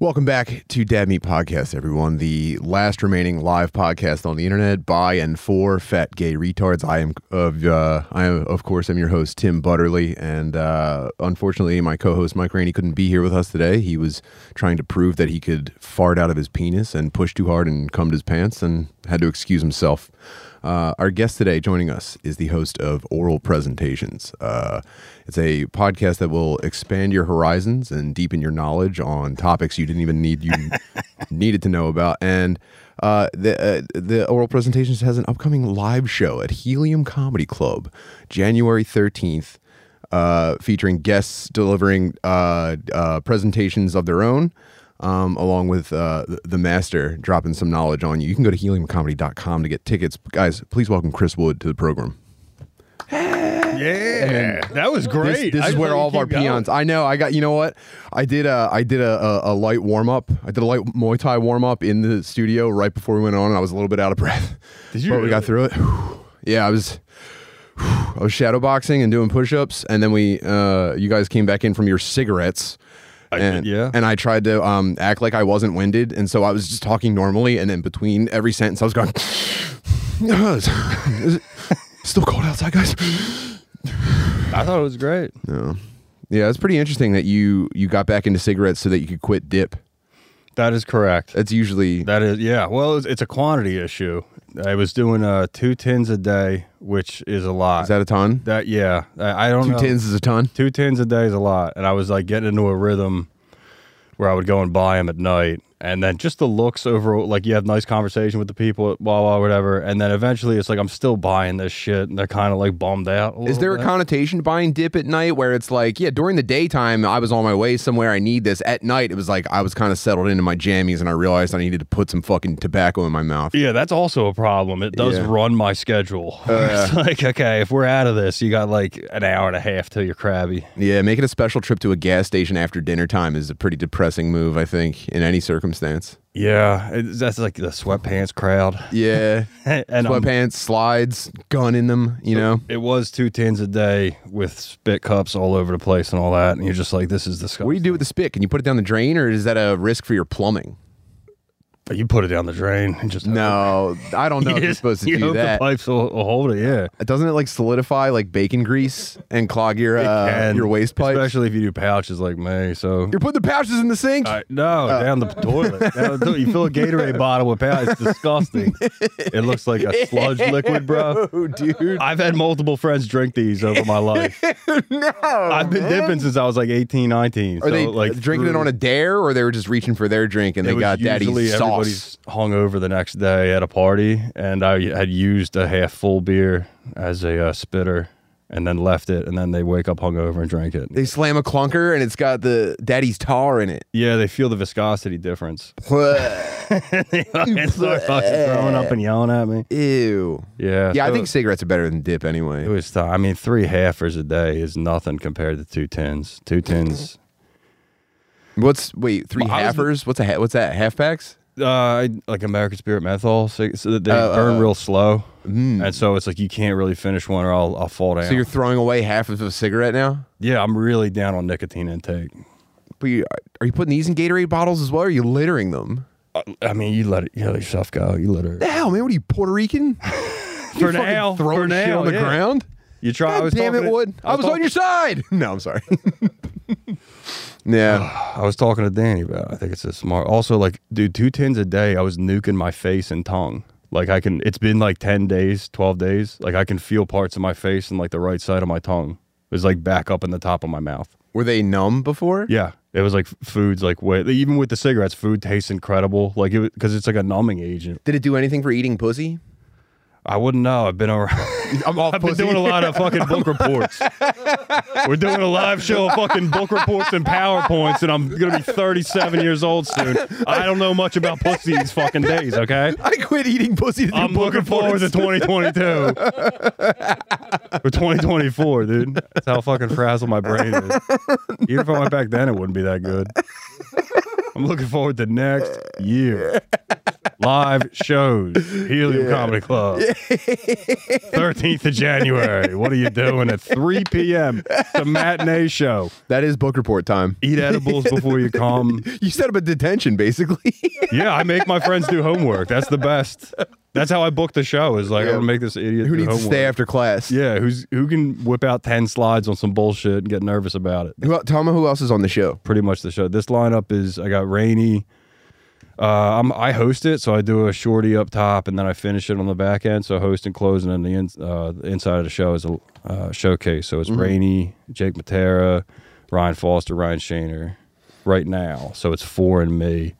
Welcome back to Dad Meat Podcast, everyone. The last remaining live podcast on the internet by and for fat gay retards. I am, of course, your host, Tim Butterly, and unfortunately, my co-host Mike Rainey couldn't be here with us today. He was trying to prove that he could fart out of his penis and push too hard and cummed his pants, and had to excuse himself. Our guest today joining us is the host of Oral Presentations. It's a podcast that will expand your horizons and deepen your knowledge on topics you didn't even need needed to know about. And the Oral Presentations has an upcoming live show at Helium Comedy Club, January 13th, featuring guests delivering presentations of their own. Along with the master dropping some knowledge on you. You can go to heliumcomedy.com to get tickets. Guys, please welcome Chris Wood to the program. Yeah, and that was great. This is where all of our peons. I know. I got. You know what? I did a light warm up. I did a light Muay Thai warm up in the studio right before we went on, and I was a little bit out of breath. Did you? But really? We got through it. Yeah, I was shadow boxing and doing push ups, and then you guys came back in from your cigarettes. And I tried to act like I wasn't winded, and so I was just talking normally, and then between every sentence I was going, is it still cold outside, guys? I thought it was great. No. Yeah, it's pretty interesting that you got back into cigarettes so that you could quit dip. That is correct. That's usually... That is, yeah. Well, it's a quantity issue. I was doing 2 tins a day, which is a lot. Is that a ton? That, yeah. I don't know. 2 tins is a ton? 2 tins a day is a lot. And I was like getting into a rhythm where I would go and buy them at night. And then just the looks over, like you have nice conversation with the people at Wawa, whatever. And then eventually it's like, I'm still buying this shit. And they're kind of like bummed out. Is there a connotation to buying dip at night where it's like, yeah, during the daytime, I was on my way somewhere. I need this. At night, it was like, I was kind of settled into my jammies and I realized I needed to put some fucking tobacco in my mouth. Yeah, that's also a problem. It does run my schedule. It's like, okay, if we're out of this, you got like an hour and a half till you're crabby. Yeah, making a special trip to a gas station after dinner time is a pretty depressing move, I think, in any circumstance. Yeah, that's like the sweatpants crowd. Yeah, and sweatpants, slides, gun in them, you know? It was 2 tins a day with spit cups all over the place and all that, and you're just like, this is disgusting. What do you do with the spit? Can you put it down the drain, or is that a risk for your plumbing? You put it down the drain and just... No, I don't know if you're supposed to do that. The pipes will hold it, yeah. Doesn't it like solidify like bacon grease and clog your waste pipe? Especially if you do pouches like me, so... You're putting the pouches in the sink? No, down the toilet. You fill a Gatorade bottle with pouches. It's disgusting. It looks like a sludge liquid, bro. Oh, dude. I've had multiple friends drink these over my life. No, I've been dipping since I was like 18, 19. Are they like drinking it on a dare, or they were just reaching for their drink and they got daddy's sauce? Everybody's hung over the next day at a party, and I had used a half full beer as a spitter and then left it, and then they wake up hungover and drink it. They slam a clunker and it's got the daddy's tar in it. Yeah, they feel the viscosity difference. They start fucking throwing up and yelling at me. Ew. Yeah. Yeah, so I think cigarettes are better than dip anyway. It was I mean, 3 halfers a day is nothing compared to 2 tins. 2 tins. Wait, 3 halfers? What's that? Half packs? Like American Spirit Menthol, so that they burn real slow, and so it's like you can't really finish one, or I'll fall down. So you're throwing away half of a cigarette now? Yeah, I'm really down on nicotine intake. But are you putting these in Gatorade bottles as well? Or are you littering them? I mean, you let yourself go. You litter. The hell, man! What are you, Puerto Rican? Throwing shit on the ground. You try. God damn it, Wood! I was on your side. No, I'm sorry. Yeah, I was talking to Danny about it. I think it's a smart. Also, like, dude, 2 tins a day. I was nuking my face and tongue. Like, it's been like 10 days, 12 days. Like, I can feel parts of my face and like the right side of my tongue. It was like back up in the top of my mouth. Were they numb before? Yeah, it was like foods like way. Even with the cigarettes, food tastes incredible. Like, because it's like a numbing agent. Did it do anything for eating pussy? I wouldn't know. I've been around. I've been doing a lot of fucking book reports. We're doing a live show of fucking book reports and PowerPoints, and I'm going to be 37 years old soon. I don't know much about pussy these fucking days, okay? I quit eating pussy to do I'm book looking reports. Forward to 2022. Or 2024, dude. That's how fucking frazzled my brain is. Even if I went back then, it wouldn't be that good. I'm looking forward to next year. live shows. Helium Comedy Club. 13th of January. What are you doing at 3 p.m.? It's a matinee show. That is book report time. Eat edibles before you come. You set up a detention, basically. Yeah, I make my friends do homework. That's the best. That's how I book the show, is like, I'm going to make this idiot who needs homework. To stay after class. Yeah, who can whip out 10 slides on some bullshit and get nervous about it. Tell me who else is on the show. Pretty much the show. This lineup is, I got Rainey. I host it, so I do a shorty up top, and then I finish it on the back end. So host and close, and then the inside of the show is a showcase. So it's Rainey, Jake Matera, Ryan Foster, Ryan Shaner right now. So it's four and me.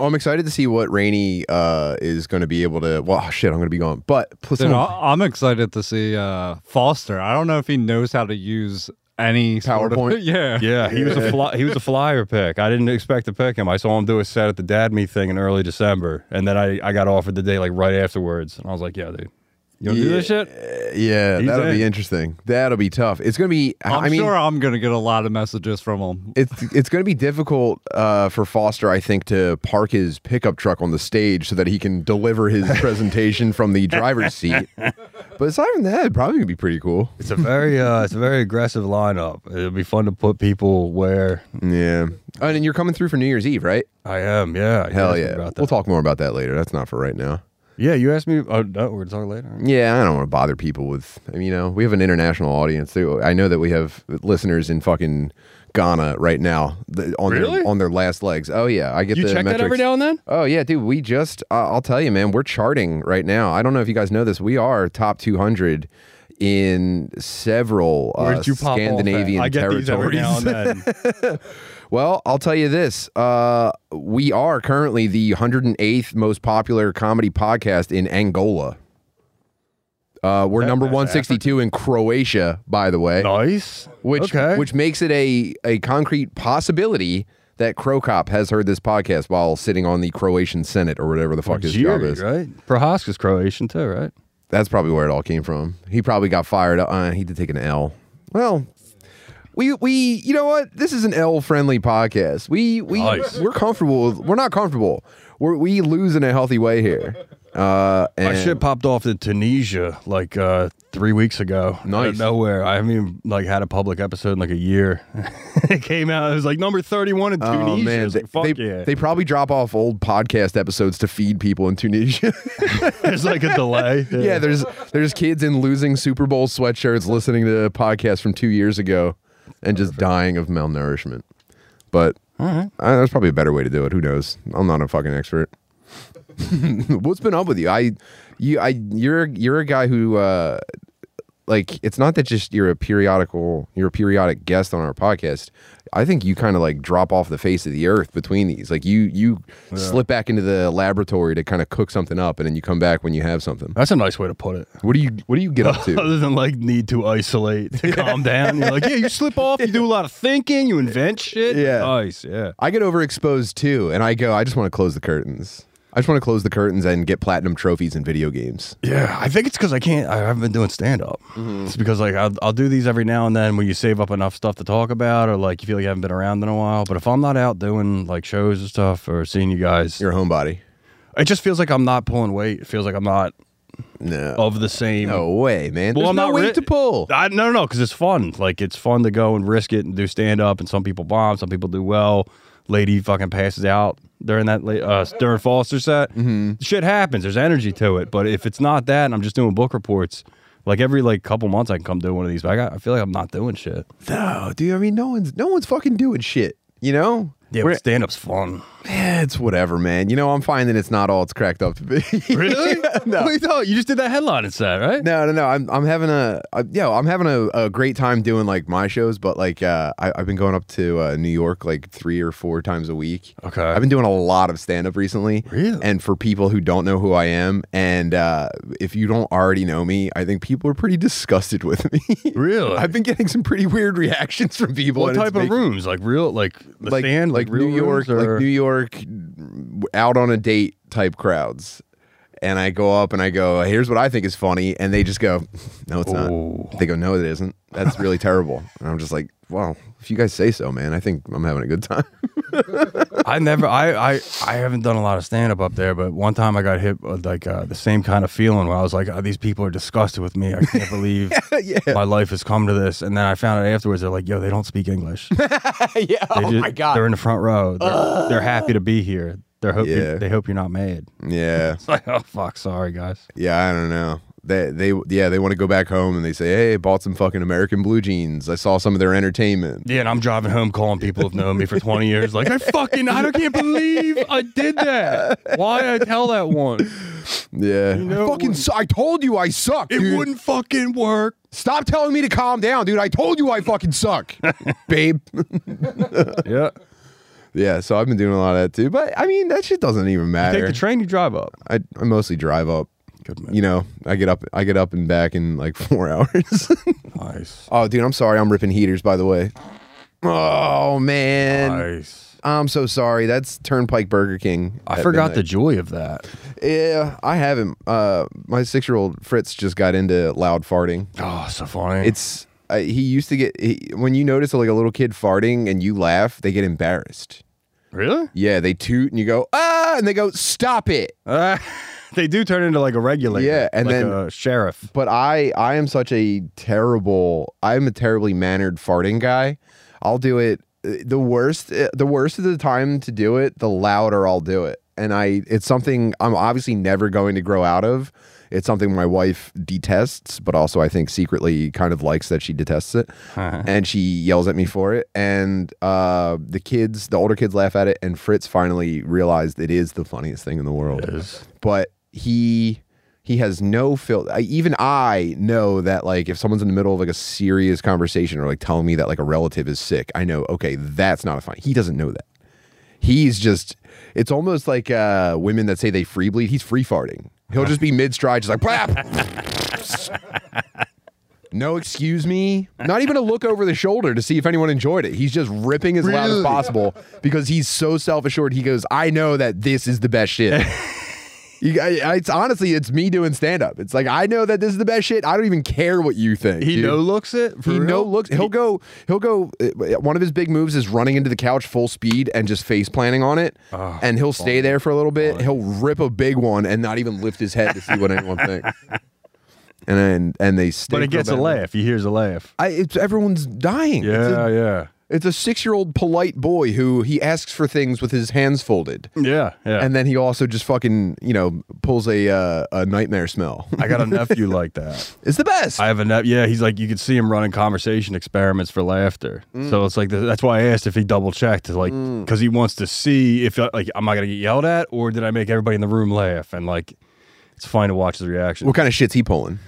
Oh, I'm excited to see what Rainey is going to be able to... Well, shit, I'm going to be gone. But... I'm excited to see Foster. I don't know if he knows how to use... Any PowerPoint? Sort of, yeah. He was a flyer pick. I didn't expect to pick him. I saw him do a set at the Dad Meat thing in early December, and then I got offered the day like right afterwards, and I was like, "Yeah, dude, you want to do this shit?" Yeah, that'll be interesting. That'll be tough. It's gonna be. I mean, sure I'm gonna get a lot of messages from him. It's gonna be difficult for Foster, I think, to park his pickup truck on the stage so that he can deliver his presentation from the driver's seat. But aside from that, it's probably gonna be pretty cool. It's a very it's a very aggressive lineup. It'll be fun to put people where. Yeah. Oh, and you're coming through for New Year's Eve, right? I am, yeah. Hell yeah. We'll talk more about that later. That's not for right now. Yeah, you asked me. Oh, no, we're talking later. Yeah, I don't want to bother people with. I mean, you know, we have an international audience. So I know that we have listeners in fucking Ghana right now on their last legs. Oh yeah, I get the metrics. You check that every now and then? Oh yeah, dude. We just, I'll tell you, man, we're charting right now. I don't know if you guys know this. We are top 200 in several Scandinavian territories. I get these every now and then. Well, I'll tell you this. We are currently the 108th most popular comedy podcast in Angola. We're number 162 in Croatia, by the way. Nice. Which makes it a concrete possibility that Krokop has heard this podcast while sitting on the Croatian Senate or whatever the fuck his job is. Right? Prohaska's Croatian too, right? That's probably where it all came from. He probably got fired. He did take an L. Well... We you know what, this is an L-friendly podcast. We're comfortable. We're not comfortable. We lose in a healthy way here. My shit popped off in Tunisia like 3 weeks ago. Nice. Out of nowhere. I haven't even like had a public episode in like a year. It came out. It was like number 31 in Tunisia. Oh, man. Like, they probably drop off old podcast episodes to feed people in Tunisia. There's like a delay. Yeah. Yeah, there's kids in losing Super Bowl sweatshirts listening to podcasts from 2 years ago. And just dying of malnourishment. But there's probably a better way to do it. Who knows? I'm not a fucking expert. What's been up with you? You're a guy who like, it's not that just you're a periodic guest on our podcast. I think you kind of like drop off the face of the earth between these. Like you slip back into the laboratory to kind of cook something up, and then you come back when you have something. That's a nice way to put it. What do you get up to? Other than like need to isolate to calm down. You're like, yeah, you slip off. You do a lot of thinking. You invent shit. Yeah, nice. Yeah, I get overexposed too, and I go, I just want to close the curtains. I just want to close the curtains and get platinum trophies in video games. Yeah, I think it's because I haven't been doing stand-up. It's because like I'll do these every now and then when you save up enough stuff to talk about, or like you feel like you haven't been around in a while. But if I'm not out doing like shows and stuff or seeing you guys, you're a homebody. It just feels like I'm not pulling weight. It feels like I'm not of the same. No way, man. Well, there's no weight to pull. No, because it's fun. Like it's fun to go and risk it and do stand-up. And some people bomb, some people do well. Lady fucking passes out during that during Foster set. Shit happens. There's energy to it. But if it's not that, and I'm just doing book reports, like every like couple months I can come do one of these. But I feel like I'm not doing shit. No, dude. I mean, no one's fucking doing shit. You know? Yeah, but stand-up's fun. Yeah, it's whatever, man. You know, I'm finding it's not all it's cracked up to be. Really? No. You just did that headline instead, right? No. I'm having a great time doing like my shows, but like I've been going up to New York like 3 or 4 times a week. Okay. I've been doing a lot of stand-up recently. Really? And for people who don't know who I am, and if you don't already know me, I think people are pretty disgusted with me. Really? I've been getting some pretty weird reactions from people. What type of rooms? Like real, like the stand, like real New York, or... like New York out on a date type crowds, and I go up and I go, here's what I think is funny, and they just go, no it's not. They go, no it isn't, that's really terrible. And I'm just like, wow, if you guys say so, man, I think I'm having a good time. I haven't done a lot of stand-up up there, but one time I got hit with like the same kind of feeling where I was like, oh, these people are disgusted with me. I can't believe my life has come to this. And then I found out afterwards, they're like, yo, they don't speak English. My God. They're in the front row. They're happy to be here. They hope you're not mad. Yeah. It's like, oh, fuck, sorry, guys. Yeah, I don't know. They want to go back home and they say, hey, I bought some fucking American blue jeans. I saw some of their entertainment. Yeah, and I'm driving home calling people who've known me for 20 years like, I can't believe I did that. Why did I tell that one? Yeah. You know, I told you I suck, dude. It wouldn't fucking work. Stop telling me to calm down, dude. I told you I fucking suck, babe. Yeah. Yeah, so I've been doing a lot of that too. But, I mean, that shit doesn't even matter. You take the train, you drive up. I mostly drive up. Good man. You know, I get up and back in like 4 hours. Nice. Oh, dude, I'm sorry. I'm ripping heaters, by the way. Oh, man. Nice. I'm so sorry. That's Turnpike Burger King. I forgot midnight. The joy of that. Yeah, I haven't. My 6-year-old Fritz just got into loud farting. Oh, so funny. It's he used to get when you notice like a little kid farting and you laugh, they get embarrassed. Really? Yeah, they toot and you go ah, and they go stop it. They do turn into like a regulator, yeah, and like then a sheriff. But I am such a terribly mannered farting guy. I'll do it the worst of the time to do it, the louder I'll do it, and it's something I'm obviously never going to grow out of. It's something my wife detests, but also I think secretly kind of likes that she detests it, and she yells at me for it. And the older kids laugh at it, and Fritz finally realized it is the funniest thing in the world. It is. But he has no filter. Even I know that like if someone's in the middle of like a serious conversation or like telling me that like a relative is sick, I know, okay, that's not a funny. He doesn't know that. He's just, it's almost like women that say they free bleed. He's free farting. He'll just be mid-stride, just like, blap. No, excuse me. Not even a look over the shoulder to see if anyone enjoyed it. He's just ripping as loud as possible because he's so self-assured. He goes, I know that this is the best shit. It's me doing stand-up. It's like, I know that this is the best shit. I don't even care what you think. He no-looks it? For real? He'll go. One of his big moves is running into the couch full speed and just face-planting on it. Oh, and he'll stay there for a little bit. He'll rip a big one and not even lift his head to see what anyone thinks. And they stay. But it gets a laugh. He hears a laugh. Everyone's dying. Yeah, yeah. It's a 6-year-old polite boy who he asks for things with his hands folded. Yeah, yeah. And then he also just fucking, you know, pulls a nightmare smell. I got a nephew like that. It's the best. I have a nephew. Yeah, he's like, you can see him running conversation experiments for laughter. Mm. So it's like, that's why I asked if he double-checked, like, because he wants to see if, like, am I going to get yelled at, or did I make everybody in the room laugh? And, like, it's fine to watch his reaction. What kind of shit's he pulling?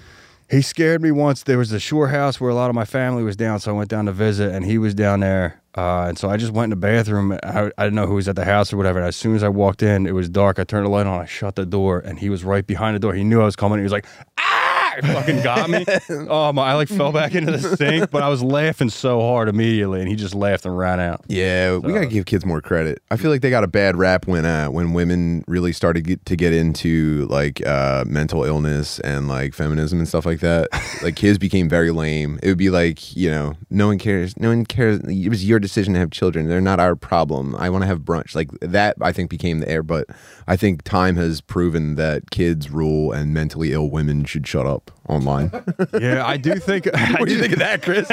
He scared me once. There was a shore house where a lot of my family was down, so I went down to visit, and he was down there. And so I just went in the bathroom. I didn't know who was at the house or whatever. And as soon as I walked in, it was dark. I turned the light on. I shut the door, and he was right behind the door. He knew I was coming. He was like, ah! It fucking got me. Oh, my! I like fell back into the sink, but I was laughing so hard immediately, and he just laughed and ran out. Yeah, so we gotta give kids more credit. I feel like they got a bad rap when women really started to get into like mental illness and like feminism and stuff like that. Like kids became very lame. It would be like, you know, no one cares. It was your decision to have children. They're not our problem. I want to have brunch. Like that, I think became the air. But I think time has proven that kids rule and mentally ill women should shut up. Online. Yeah, I do think. What do you think of that, Chris?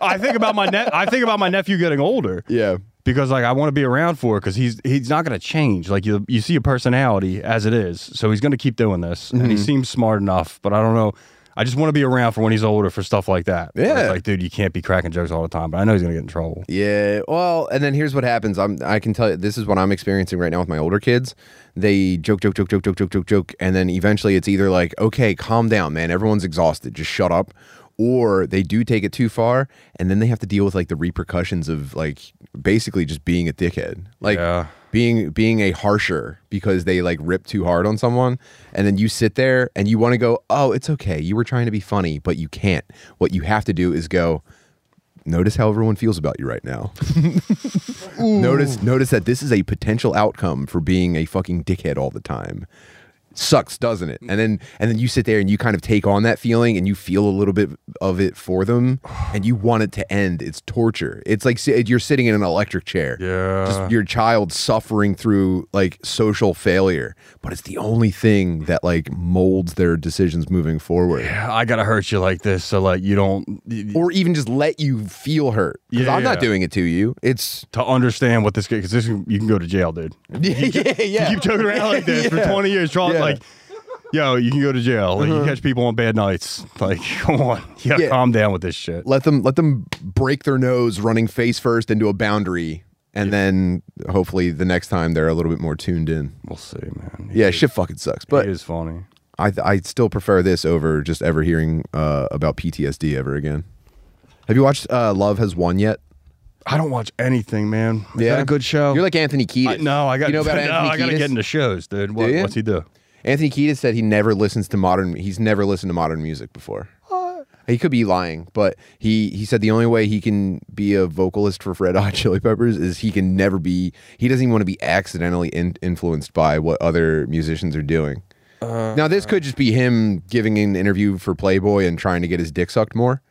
I think about my nephew getting older. Yeah, because like I want to be around for it because he's not going to change. Like you see a personality as it is, so he's going to keep doing this, and he seems smart enough. But I don't know. I just want to be around for when he's older for stuff like that. Yeah, it's like, dude, you can't be cracking jokes all the time. But I know he's going to get in trouble. Yeah. Well, and then here's what happens. I can tell you this is what I'm experiencing right now with my older kids. They joke, and then eventually it's either like, okay, calm down, man, everyone's exhausted, just shut up, or they do take it too far, and then they have to deal with like the repercussions of like basically just being a dickhead, like being a harsher because they like rip too hard on someone, and then you sit there and you want to go, oh, it's okay, you were trying to be funny, but you can't. What you have to do is go, notice how everyone feels about you right now. Notice that this is a potential outcome for being a fucking dickhead all the time. sucks, doesn't it? And then you sit there and you kind of take on that feeling and you feel a little bit of it for them and you want it to end. It's torture. It's like you're sitting in an electric chair. Yeah. Just your child suffering through like social failure, but it's the only thing that like molds their decisions moving forward. Yeah, I gotta hurt you like this so like you don't, or even just let you feel hurt. Yeah, I'm not doing it to you. It's to understand what this, because this, you can go to jail, dude. You keep joking around like this for 20 years trying like, yo, you can go to jail. Like, you catch people on bad nights. Like, come on, you gotta calm down with this shit. Let them break their nose running face first into a boundary, and then hopefully the next time they're a little bit more tuned in. We'll see, man. He shit fucking sucks, but it is funny. I still prefer this over just ever hearing about PTSD ever again. Have you watched Love Has Won yet? I don't watch anything, man. Is that a good show? You're like Anthony Kiedis. I gotta get into shows, dude. What's he do? Anthony Kiedis said he never listens to modern. He's never listened to modern music before. What? He could be lying, but he said the only way he can be a vocalist for Red Hot Chili Peppers is he can never be. He doesn't even want to be accidentally influenced by what other musicians are doing. Now this could just be him giving an interview for Playboy and trying to get his dick sucked more.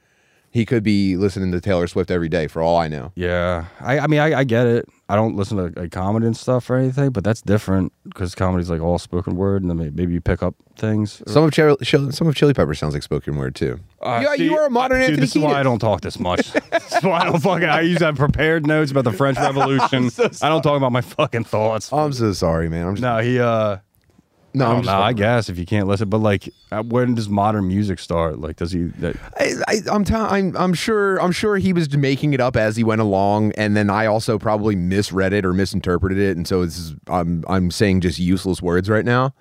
He could be listening to Taylor Swift every day, for all I know. Yeah, I mean, I get it. I don't listen to like comedy and stuff or anything, but that's different because comedy's like all spoken word, and then maybe you pick up things. Some of Chili Peppers sounds like spoken word too. You are a modern Anthony Kiedis. This is why I don't talk this much. That's why I don't fucking. I used to have prepared notes about the French Revolution. So I don't talk about my fucking thoughts. I'm so sorry, man. I guess if you can't listen, but like, when does modern music start? Like, does he? I'm sure he was making it up as he went along, and then I also probably misread it or misinterpreted it, and so this is, I'm saying just useless words right now.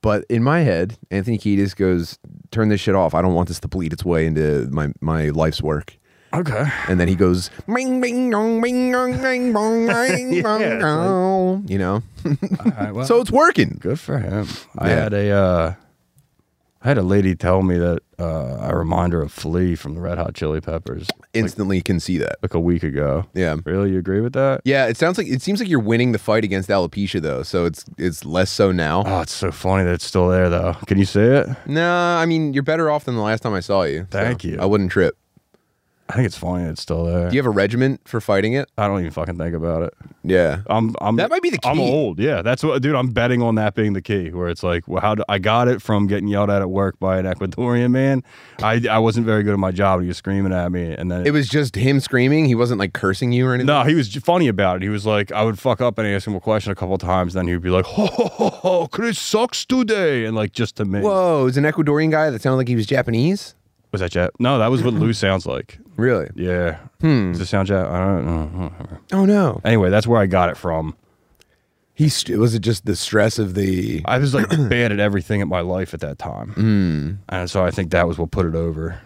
But in my head, Anthony Kiedis goes, "Turn this shit off. I don't want this to bleed its way into my life's work." Okay. And then he goes, "Bing, bing, dong, bing, dong, bing, bong, bing, bong, dong." You know. Right, well, so it's working. Good for him. Yeah. I had a lady tell me that I remind her of Flea from the Red Hot Chili Peppers. Instantly can see that. Like a week ago. Yeah. Really? You agree with that? Yeah. It seems like you're winning the fight against alopecia though. So it's less so now. Oh, it's so funny that it's still there though. Can you see it? No, I mean you're better off than the last time I saw you. Thank you. I wouldn't trip. I think it's funny it's still there. Do you have a regiment for fighting it? I don't even fucking think about it. Yeah. That might be the key. I'm old, yeah. That's what, dude, I'm betting on that being the key, where it's like, well, I got it from getting yelled at work by an Ecuadorian man. I wasn't very good at my job, and he was screaming at me. And then it was just him screaming? He wasn't like cursing you or anything? No, he was funny about it. He was like, I would fuck up and ask him a question a couple of times, then he'd be like, ho, ho, ho, ho, Chris sucks today, and like just to me. Whoa, is an Ecuadorian guy that sounded like he was Japanese? Was that Jap? No, that was what Lou sounds like. Really? Yeah. Does it sound Jap? I don't know. Oh, no. Anyway, that's where I got it from. Was it just the stress of the... I was like bad at everything in my life at that time. And so I think that was what put it over.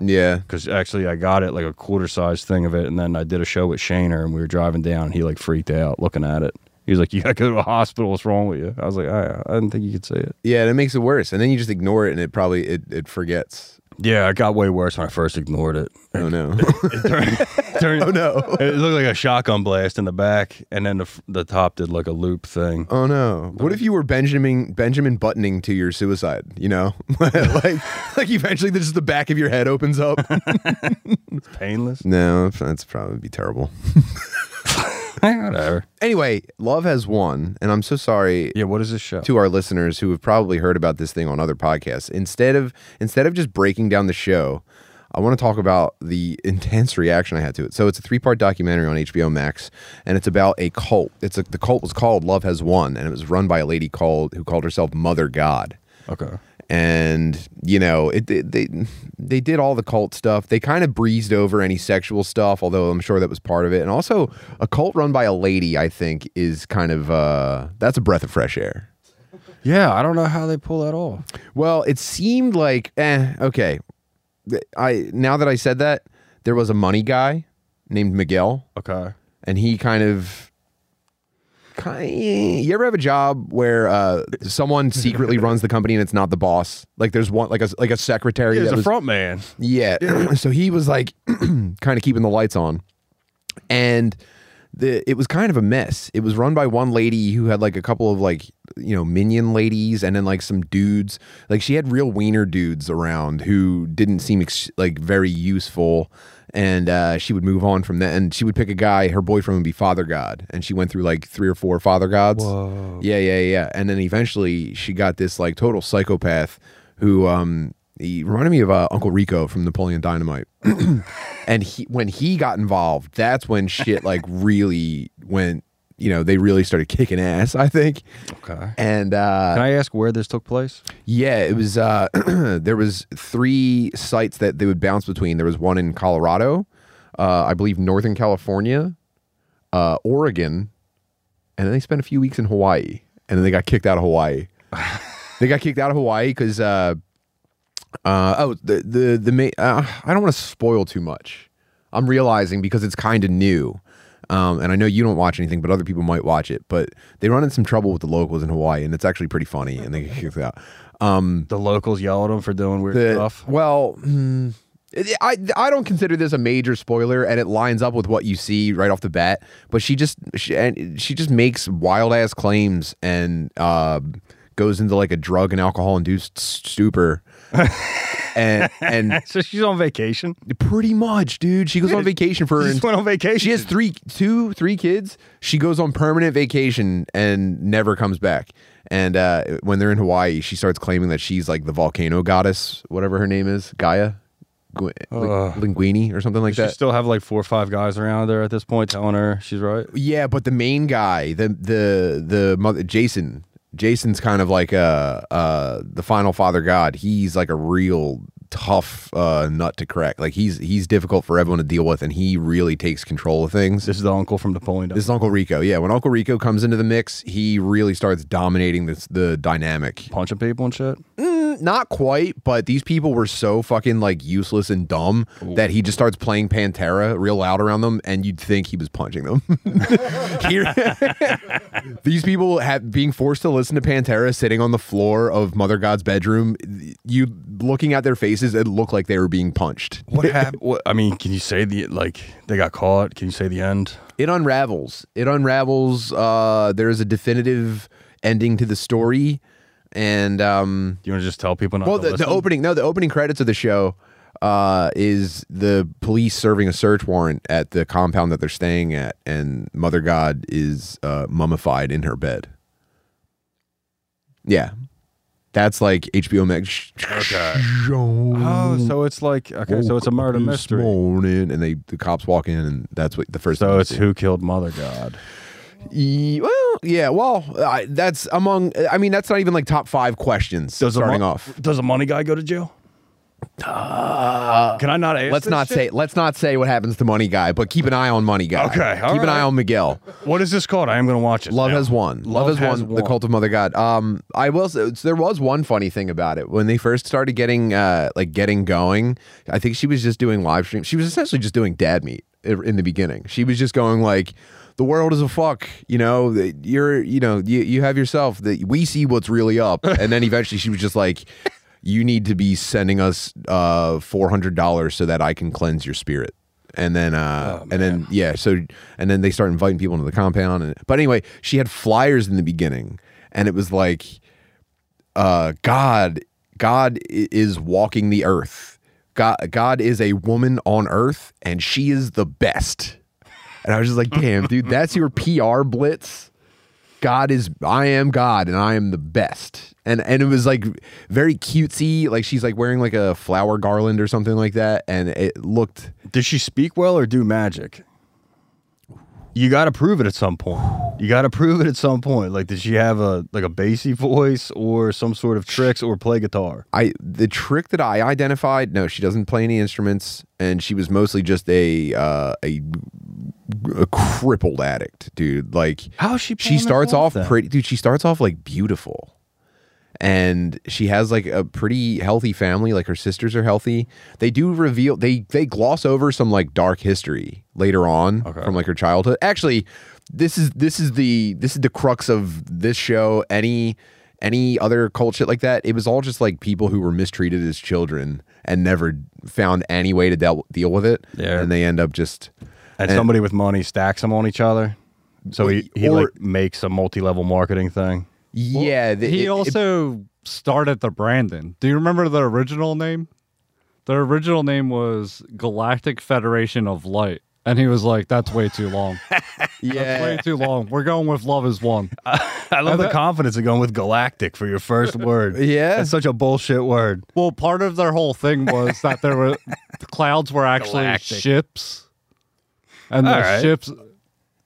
Yeah. Because actually I got it like a quarter-sized thing of it, and then I did a show with Shaner, and we were driving down, and he like freaked out looking at it. He was like, you gotta go to a hospital, what's wrong with you? I was like, I didn't think you could say it. Yeah, that makes it worse. And then you just ignore it, and it forgets. Yeah, it got way worse when I first ignored it. Oh, no. It turned, oh, no. It looked like a shotgun blast in the back, and then the top did like a loop thing. Oh, no. What if you were Benjamin Buttoning to your suicide, you know? like eventually just the back of your head opens up. It's painless. No, that's probably be terrible. Whatever. Anyway, Love Has Won, and I'm so sorry. Yeah, what is this show? To our listeners who have probably heard about this thing on other podcasts. Instead of just breaking down the show, I want to talk about the intense reaction I had to it. So it's a 3-part documentary on HBO Max, and it's about a cult. The cult was called Love Has Won, and it was run by a lady who called herself Mother God. Okay. And, you know, they did all the cult stuff. They kind of breezed over any sexual stuff, although I'm sure that was part of it. And also, a cult run by a lady, I think, is kind of, that's a breath of fresh air. Yeah, I don't know how they pull that off. Well, it seemed like, okay. Now that I said that, there was a money guy named Miguel. Okay. And he you ever have a job where someone secretly runs the company and it's not the boss? Like there's one, like a secretary. There's a front man. Yeah. So he was like kind of keeping the lights on, and it was kind of a mess. It was run by one lady who had like a couple of like, you know, minion ladies, and then like some dudes. Like she had real wiener dudes around who didn't seem like very useful. And she would move on from that, and she would pick a guy. Her boyfriend would be Father God, and she went through like 3 or 4 Father Gods. Whoa. Yeah, yeah, yeah. And then eventually she got this like total psychopath who he reminded me of Uncle Rico from Napoleon Dynamite. And when he got involved, that's when shit like really went, you know, they really started kicking ass, I think. Okay. And can I ask where this took place? Yeah, it was there was 3 sites that they would bounce between. There was one in Colorado, I believe Northern California, Oregon, and then they spent a few weeks in Hawaii, and then they got kicked out of Hawaii. They got kicked out of Hawaii because I don't want to spoil too much. I'm realizing because it's kind of new. And I know you don't watch anything, but other people might watch it. But they run into some trouble with the locals in Hawaii, and it's actually pretty funny, and they get kicked out. The locals yell at them for doing weird stuff? Well, I don't consider this a major spoiler, and it lines up with what you see right off the bat. But she just makes wild-ass claims and goes into like a drug and alcohol-induced stupor. And so she's on vacation, pretty much, dude. She goes on vacation for. She just went on vacation. She has three kids. She goes on permanent vacation and never comes back. And when they're in Hawaii, she starts claiming that she's like the volcano goddess, whatever her name is, Gaia, Linguini, or something like that. She still have like 4 or 5 guys around there at this point telling her she's right. Yeah, but the main guy, the mother, Jason. Jason's kind of like the final Father God. He's like a real tough nut to crack. Like he's difficult for everyone to deal with, and he really takes control of things. This is the uncle from Napoleon. This is Uncle Rico. Yeah, when Uncle Rico comes into the mix, he really starts dominating the dynamic. Punching people and shit? Not quite, but these people were so fucking like useless and dumb. Ooh. That he just starts playing Pantera real loud around them, and you'd think he was punching them. These people being forced to listen to Pantera sitting on the floor of Mother God's bedroom, you looking at their faces, it looked like they were being punched. What happened? I mean, can you say they got caught? Can you say the end? It unravels. It unravels. There is a definitive ending to the story. And you want to just tell people not to listen? The opening credits of the show is the police serving a search warrant at the compound that they're staying at, and Mother God is mummified in her bed. Yeah. That's like HBO Max. Okay. Oh, so it's like, okay, so it's a murder mystery. Morning, and the cops walk in, and that's what the first thing. So it's who killed Mother God. Well, yeah, well, that's among, I mean, that's not even like top 5 questions starting off. Does a money guy go to jail? Can I not ask? Let's not say what happens to money guy, but keep an eye on money guy. Okay, keep an eye on Miguel. What is this called? I am going to watch it. Love Has Won. Love Has Won. The Cult of Mother God. I will say, there was one funny thing about it when they first started getting going. I think she was just doing live stream. She was essentially just doing Dad Meat in the beginning. She was just going like, the world is a fuck, you know, you have yourself, that we see what's really up. And then eventually she was just like, you need to be sending us $400 so that I can cleanse your spirit. And then and then they start inviting people into the compound. But anyway, she had flyers in the beginning, and it was like, God is walking the earth. God is a woman on earth, and she is the best. And I was just like, damn, dude, that's your PR blitz. I am God, and I am the best. And it was like very cutesy. Like she's like wearing like a flower garland or something like that. And it looked. Did she speak well or do magic? You got to prove it at some point. Like, did she have a bassy voice or some sort of tricks or play guitar? The trick that I identified, no, she doesn't play any instruments, and she was mostly just a crippled addict, dude. Like, how she starts off pretty, dude. She starts off like beautiful. And she has like a pretty healthy family. Like her sisters are healthy. They do reveal, they gloss over some like dark history later on. Okay. From like her childhood. Actually, this is the crux of this show. Any other cult shit like that, it was all just like people who were mistreated as children and never found any way to deal with it. Yeah. And they end up just And somebody with money stacks them on each other. So he like makes a multi-level marketing thing. Yeah. He also started the Brandon. Do you remember the original name? Their original name was Galactic Federation of Light. And he was like, that's way too long. Yeah. That's way too long. We're going with Love Has Won. I love the confidence of going with galactic for your first word. Yeah. That's such a bullshit word. Well, part of their whole thing was that there were the clouds were actually galactic ships. And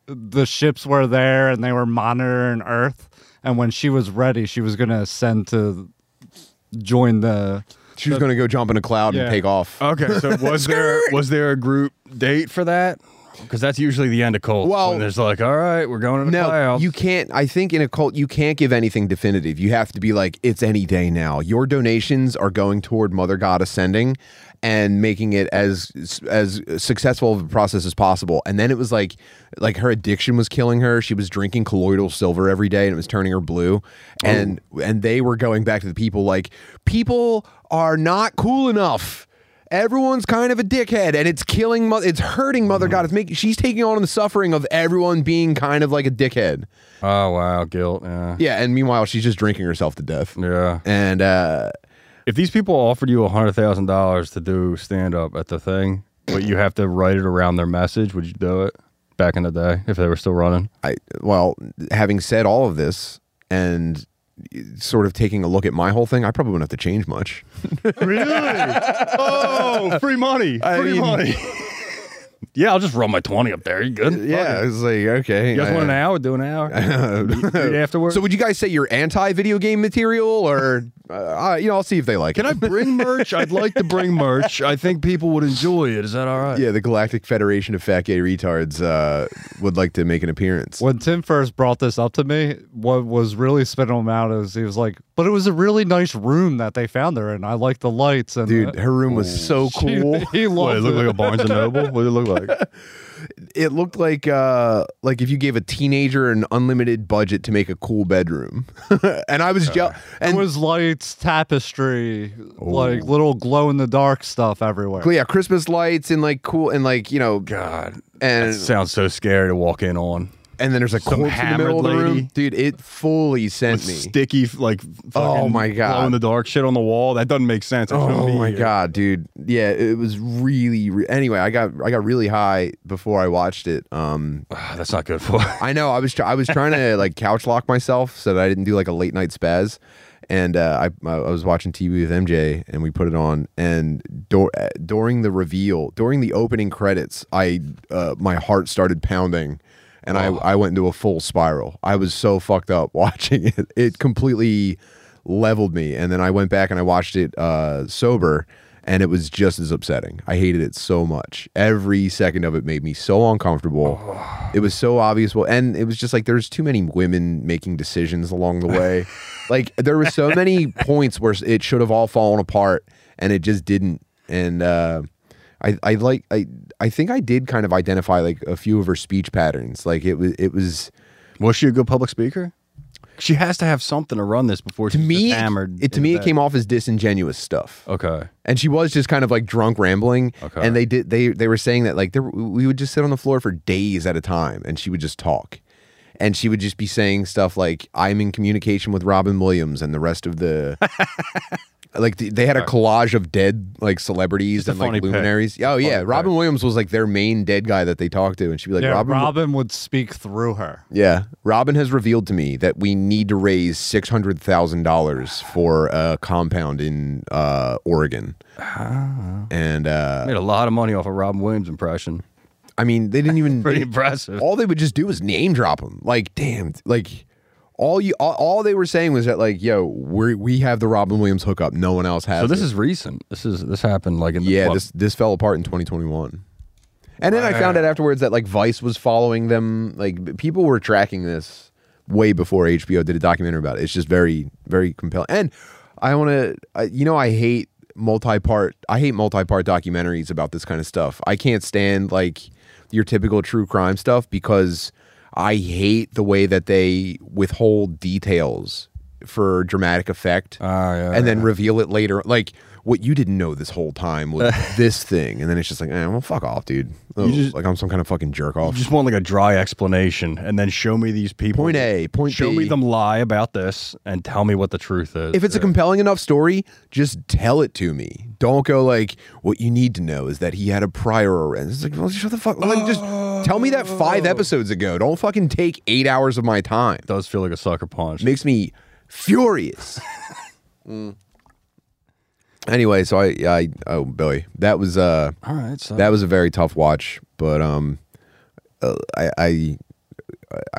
the ships were there and they were monitoring Earth. And when she was ready, she was going to ascend to join the... She was going to go jump in a cloud and take off. Okay, so was there a group date for that? Because that's usually the end of cults. Well, when there's like, all right, we're going in a cloud. You can't. I think in a cult, you can't give anything definitive. You have to be like, it's any day now. Your donations are going toward Mother God ascending and making it as successful of a process as possible. And then it was like her addiction was killing her. She was drinking colloidal silver every day and it was turning her blue. And they were going back to the people like, people are not cool enough. Everyone's kind of a dickhead, and it's killing. It's hurting Mother God. It's making. She's taking on the suffering of everyone being kind of like a dickhead. Oh wow, guilt. Yeah, and meanwhile she's just drinking herself to death. Yeah. And if these people offered you $100,000 to do stand up at the thing, but you have to write it around their message, would you do it? Back in the day, if they were still running. Well, having said all of this, and sort of taking a look at my whole thing, I probably wouldn't have to change much. Really? Oh, free money. Free money. Yeah, I'll just run my 20 up there. You good? Yeah, it's like, okay. You guys want an hour? Do an hour. Afterwards. So would you guys say you're anti-video game material or, I'll see if they like it. Can I bring merch? I'd like to bring merch. I think people would enjoy it. Is that all right? Yeah, the Galactic Federation of Fat Gay Retards would like to make an appearance. When Tim first brought this up to me, what was really spinning him out is he was like, but it was a really nice room that they found her in. I like the lights. And dude, her room was so cool. He loved it. It looked like a Barnes & Noble. What did it look like? It looked like if you gave a teenager an unlimited budget to make a cool bedroom. And I was and it was lights, tapestry, like little glow in the dark stuff everywhere. Yeah, Christmas lights and like cool and like, you know, God. And that sounds so scary to walk in on. And then there's a corpse in the middle of the room. Dude, it fully sent me. Sticky, like, fucking glow in the dark shit on the wall. That doesn't make sense. Oh my God, dude. Yeah, it was really, anyway, I got really high before I watched it. That's not good for it. I know. I was trying to, like, couch lock myself so that I didn't do, like, a late night spaz. And I was watching TV with MJ, and we put it on. And during the reveal, during the opening credits, my heart started pounding. And I went into a full spiral. I was so fucked up watching it. It completely leveled me. And then I went back and I watched it sober, and it was just as upsetting. I hated it so much. Every second of it made me so uncomfortable. Oh. It was so obvious. And it was just like there's too many women making decisions along the way. Like there were so many points where it should have all fallen apart, and it just didn't. And... I think I did kind of identify like a few of her speech patterns. Like was she a good public speaker? She has to have something to run this before she's just hammered. To me, it came off as disingenuous stuff. Okay. And she was just kind of like drunk rambling. Okay. And they were saying that like we would just sit on the floor for days at a time, and she would just talk, and she would just be saying stuff like, "I'm in communication with Robin Williams and the rest of the." Like they had a collage of dead like celebrities and like luminaries. Pick. Oh yeah, funny Robin pick. Williams was like their main dead guy that they talked to, and she'd be like, "Robin would speak through her." Yeah, Robin has revealed to me that we need to raise $600,000 for a compound in Oregon, and made a lot of money off of Robin Williams impression. I mean, they didn't even pretty impressive. All they would just do was name drop him. Like, damn, like. All they were saying was that like, yo, we have the Robin Williams hookup. No one else has. So this is recent. This happened like in the this fell apart in 2021. And then I found out afterwards that like Vice was following them. Like people were tracking this way before HBO did a documentary about it. It's just very very compelling. And I want to, you know, I hate multi-part documentaries about this kind of stuff. I can't stand like your typical true crime stuff because. I hate the way that they withhold details for dramatic effect, and then reveal it later. Like, what you didn't know this whole time was this thing, and then it's just like, eh, well, fuck off, dude. Oh, just, like, I'm some kind of fucking jerk off. You just want like a dry explanation, and then show me these people. Point A, point B. Show me them lie about this, and tell me what the truth is. If it's a compelling enough story, just tell it to me. Don't go like, what you need to know is that he had a prior arrest. It's like, well, shut the fuck. Like, just tell me that 5 episodes ago. Don't fucking take 8 hours of my time. It does feel like a sucker punch. Makes me furious. Anyway, so I oh Billy, that was all right. So. That was a very tough watch, but I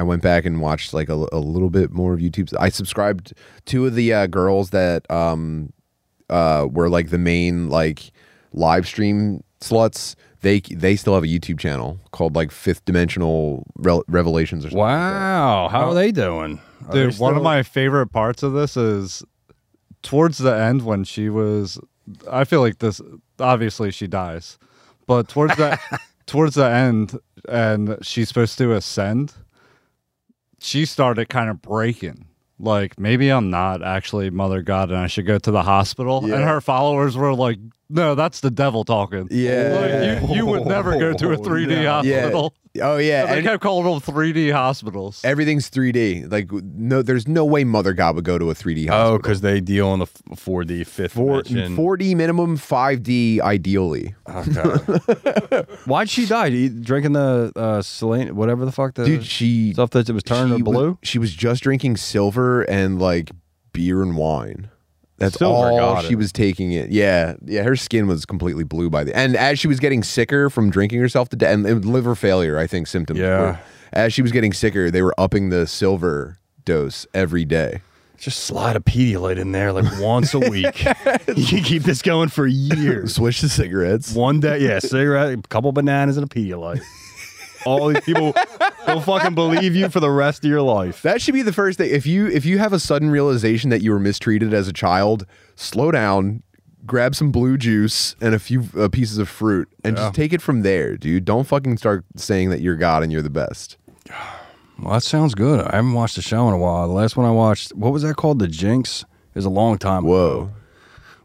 went back and watched like a little bit more of YouTube. I subscribed two of the girls that were like the main like live stream sluts. They still have a YouTube channel called like Fifth Dimensional Revelations or something. Wow, like how are they doing? Dude, one of my favorite parts of this is. Towards the end when she was, I feel like this, obviously she dies, but towards the, towards the end and she's supposed to ascend, she started kind of breaking. Like, maybe I'm not actually Mother God and I should go to the hospital. Yeah. And her followers were like, no, that's the devil talking. Yeah. Like, you would never go to a 3D hospital. Yeah. Oh, yeah. And they kept calling them 3D hospitals. Everything's 3D. Like, no, there's no way Mother God would go to a 3D hospital. Oh, because they deal in the 4D, fifth dimension. 4D minimum, 5D ideally. Okay. Why'd she die? Drinking the saline, whatever the fuck. Dude, she... Stuff that was turned blue? She was just drinking silver and like beer and wine. That's all she was taking it. Yeah, yeah. Her skin was completely blue by the end. And as she was getting sicker from drinking herself to death, and liver failure, I think symptoms. Yeah. As she was getting sicker, they were upping the silver dose every day. Just slide a Pedialyte in there like once a week. You can keep this going for years. Switch to cigarettes. One day, yeah, cigarette, a couple bananas, and a Pedialyte. All these people will fucking believe you for the rest of your life. That should be the first thing. If you have a sudden realization that you were mistreated as a child, slow down, grab some blue juice and a few pieces of fruit, and just take it from there, dude. Don't fucking start saying that you're God and you're the best. Well, that sounds good. I haven't watched the show in a while. The last one I watched, what was that called? The Jinx? It was a long time ago.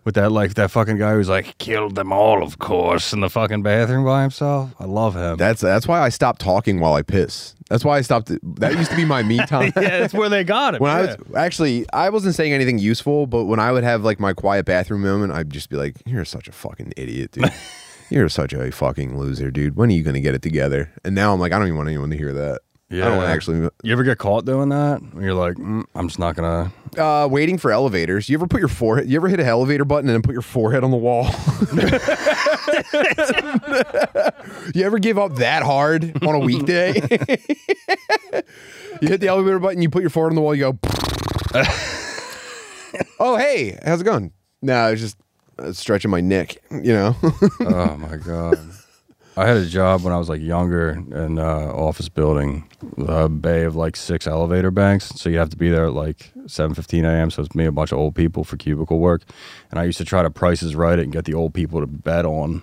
With that, like, that fucking guy who's like, killed them all, of course, in the fucking bathroom by himself. I love him. That's why I stopped talking while I piss. That's why I stopped. That used to be my me time. Yeah, that's where they got it. When I was, actually, I wasn't saying anything useful, but when I would have, like, my quiet bathroom moment, I'd just be like, you're such a fucking idiot, dude. You're such a fucking loser, dude. When are you going to get it together? And now I'm like, I don't even want anyone to hear that. Yeah, I don't actually. You ever get caught doing that? You're like, I'm just not gonna. Waiting for elevators. You ever put your forehead? You ever hit an elevator button and then put your forehead on the wall? You ever give up that hard on a weekday? You hit the elevator button, you put your forehead on the wall, you go. Oh hey, how's it going? No, it's just stretching my neck. You know. Oh my god. I had a job when I was like younger in office building, a bay of like 6 elevator banks. So you have to be there at like 7:15 a.m. So it's me, a bunch of old people for cubicle work. And I used to try to prices right it and get the old people to bet on.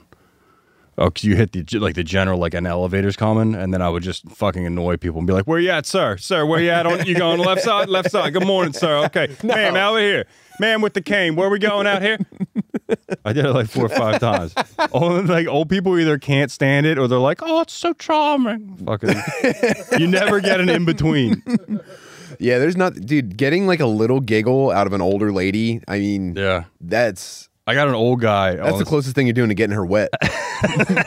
Oh, cause you hit the general, like an elevator's coming. And then I would just fucking annoy people and be like, where you at, sir? Sir, where you at? You going left side? Left side. Good morning, sir. Okay. No. Ma'am, over here. Ma'am with the cane. Where are we going out here? I did it like 4 or 5 times. Like old people either can't stand it or they're like, oh, it's so charming. Fucking, you never get an in between. Yeah, there's not, dude. Getting like a little giggle out of an older lady. I mean, yeah, that's. I got an old guy. That's the closest thing you're doing to getting her wet. I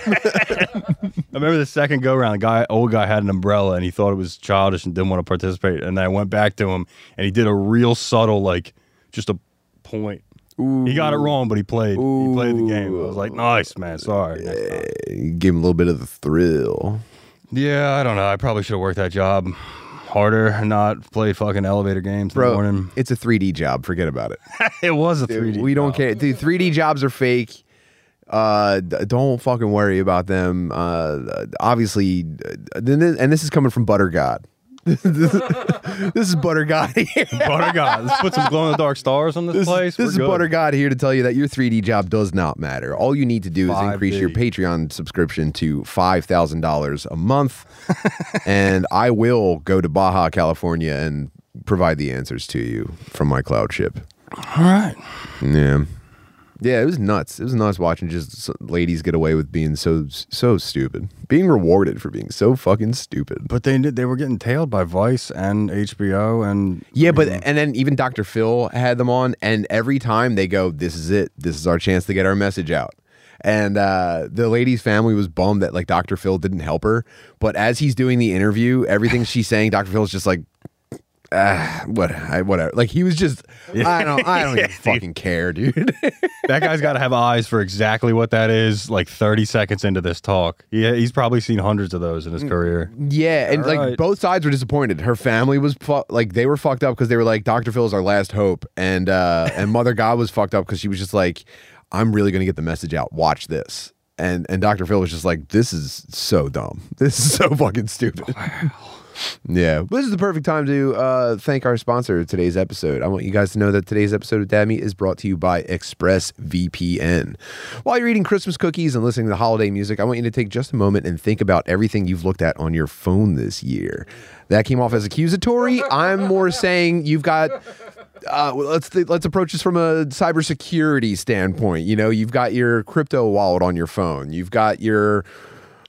remember the second go round, old guy had an umbrella and he thought it was childish and didn't want to participate. And I went back to him and he did a real subtle, like, just a point. Ooh. He got it wrong, but he played. Ooh. He played the game. I was like, nice, man. Sorry. Yeah, give him a little bit of the thrill. Yeah, I don't know. I probably should have worked that job harder, not play fucking elevator games in the morning. It's a 3D job. Forget about it. It was a 3D job. We don't care. Dude, 3D jobs are fake. Don't fucking worry about them. Obviously, and this is coming from Butter God. This is Butter God here. Butter God. Let's put some glow-in-the-dark stars on this place. This is good. Butter God here to tell you that your 3D job does not matter. All you need to do is increase your Patreon subscription to $5,000 a month, and I will go to Baja, California, and provide the answers to you from my cloud ship. All right. Yeah. Yeah, it was nuts. It was nuts watching just ladies get away with being so stupid, being rewarded for being so fucking stupid. But they were getting tailed by Vice and HBO and yeah, but know. And then even Dr. Phil had them on, and every time they go, "This is it. This is our chance to get our message out." And the lady's family was bummed that like Dr. Phil didn't help her. But as he's doing the interview, everything she's saying, Dr. Phil's just like. Whatever. Like he was just, I don't even fucking care, dude. That guy's got to have eyes for exactly what that is. Like 30 seconds into this talk, yeah, he's probably seen hundreds of those in his career. Yeah, and like both sides were disappointed. Her family was like they were fucked up because they were like, Dr. Phil is our last hope, and Mother God was fucked up because she was just like, I'm really gonna get the message out. Watch this, and Dr. Phil was just like, this is so dumb. This is so fucking stupid. Wow. Yeah, this is the perfect time to thank our sponsor of today's episode. I want you guys to know that today's episode of Dad Meat is brought to you by ExpressVPN. While you're eating Christmas cookies and listening to holiday music, I want you to take just a moment and think about everything you've looked at on your phone this year. That came off as accusatory. I'm more saying you've got... let's approach this from a cybersecurity standpoint. You know, you've got your crypto wallet on your phone. You've got your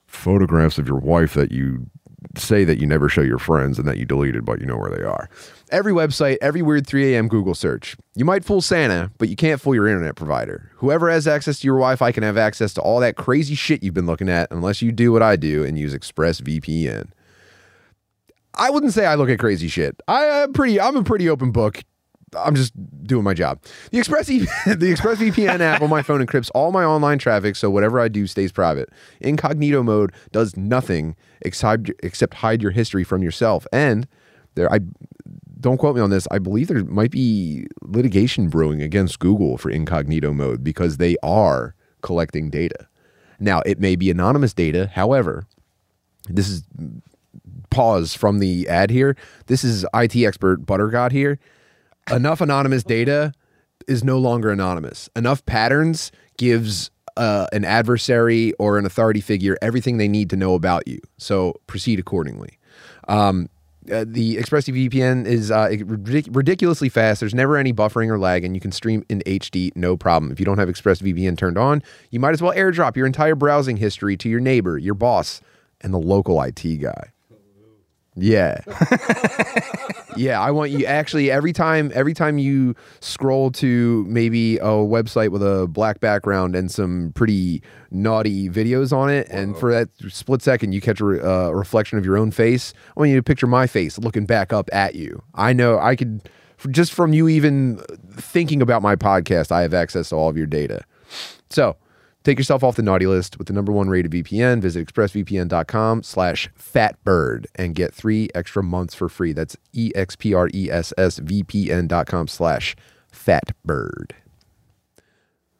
photographs of your wife that you... say that you never show your friends and that you deleted, but you know where they are. Every website, every weird 3 a.m. Google search. You might fool Santa, but you can't fool your internet provider. Whoever has access to your Wi-Fi can have access to all that crazy shit you've been looking at unless you do what I do and use ExpressVPN. I wouldn't say I look at crazy shit. I'm a pretty open book. I'm just doing my job. The ExpressVPN app on my phone encrypts all my online traffic, so whatever I do stays private. Incognito mode does nothing except hide your history from yourself. And I don't quote me on this. I believe there might be litigation brewing against Google for incognito mode because they are collecting data. Now, it may be anonymous data. However, this is pause from the ad here. This is IT expert Butter God here. Enough anonymous data is no longer anonymous. Enough patterns gives an adversary or an authority figure everything they need to know about you. So proceed accordingly. The ExpressVPN is ridiculously fast. There's never any buffering or lag, and you can stream in HD, no problem. If you don't have ExpressVPN turned on, you might as well airdrop your entire browsing history to your neighbor, your boss, and the local IT guy. Yeah. Yeah, I want you actually every time you scroll to maybe a website with a black background and some pretty naughty videos on it, and for that split second you catch a reflection of your own face, I want you to picture my face looking back up at you. I know I could, just from you even thinking about my podcast, I have access to all of your data. So take yourself off the naughty list with the #1 rated VPN. Visit expressvpn.com/fatbird and get 3 extra months for free. That's expressvpn.com/fatbird.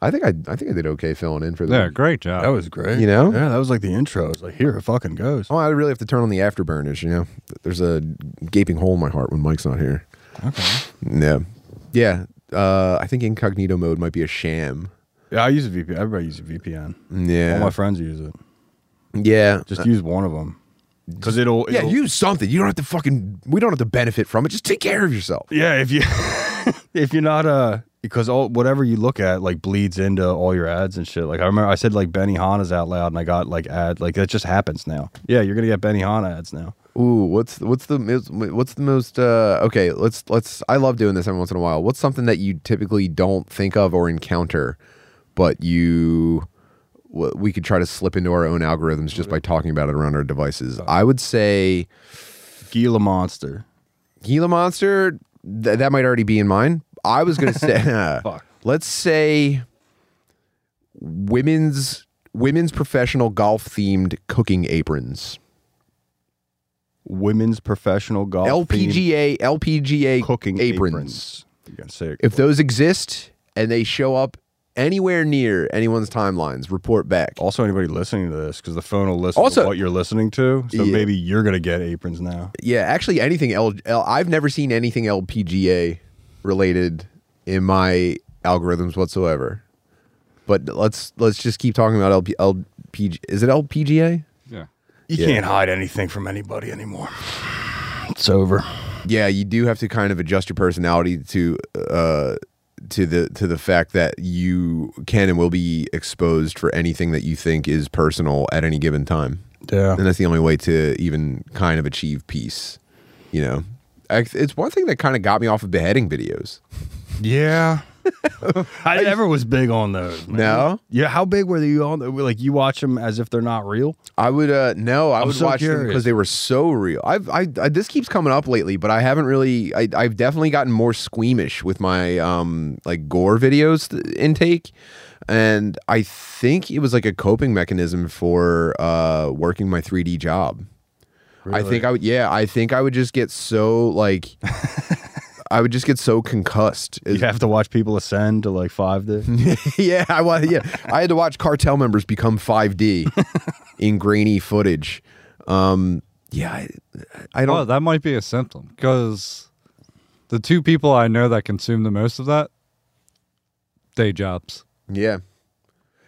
I think I did okay filling in for that. Yeah, great job. That was great. You know? Yeah, that was like the intro. I was like, here it fucking goes. Oh, I really have to turn on the afterburners, you know? There's a gaping hole in my heart when Mike's not here. Okay. Yeah. Yeah. I think incognito mode might be a sham. Yeah, I use a VPN. Everybody uses a VPN. Yeah. All my friends use it. Yeah. Just use one of them. Because it'll use something. You don't have to we don't have to benefit from it. Just take care of yourself. Yeah, if you're not, because whatever you look at, like, bleeds into all your ads and shit. Like, I remember I said, like, Benihana's out loud, and I got, like, ad, like, that just happens now. Yeah, you're going to get Benihana ads now. Ooh, what's the most okay, let's I love doing this every once in a while. What's something that you typically don't think of or encounter? But we could try to slip into our own algorithms just by talking about it around our devices. I would say... Gila Monster. Gila Monster, that might already be in mine. I was going to say... Fuck. Let's say women's professional golf-themed cooking aprons. Women's professional golf LPGA cooking aprons. You gotta say it. If those exist and they show up anywhere near anyone's timelines, report back. Also, anybody listening to this, because the phone will listen also, to what you're listening to, so yeah. Maybe you're going to get aprons now. Yeah, actually, anything I've never seen anything LPGA related in my algorithms whatsoever. But let's just keep talking about LPGA. Is it LPGA? Yeah. You can't hide anything from anybody anymore. It's over. Yeah, you do have to kind of adjust your personality to the fact that you can and will be exposed for anything that you think is personal at any given time. Yeah, and that's the only way to even kind of achieve peace. You know, it's one thing that kind of got me off of beheading videos. Yeah. I never was big on those, man. No? Yeah, how big were you on? Like, you watch them as if they're not real? I would, no, I would so watch curious. Them because they were so real. This keeps coming up lately, but I haven't really, I've definitely gotten more squeamish with my, like, gore videos intake, and I think it was, like, a coping mechanism for working my 3D job. Really? I think I would just get so, like... I would just get so concussed. You have to watch people ascend to like 5D. I had to watch cartel members become 5D in grainy footage. I don't. Well, that might be a symptom because the two people I know that consume the most of that, day jobs. Yeah,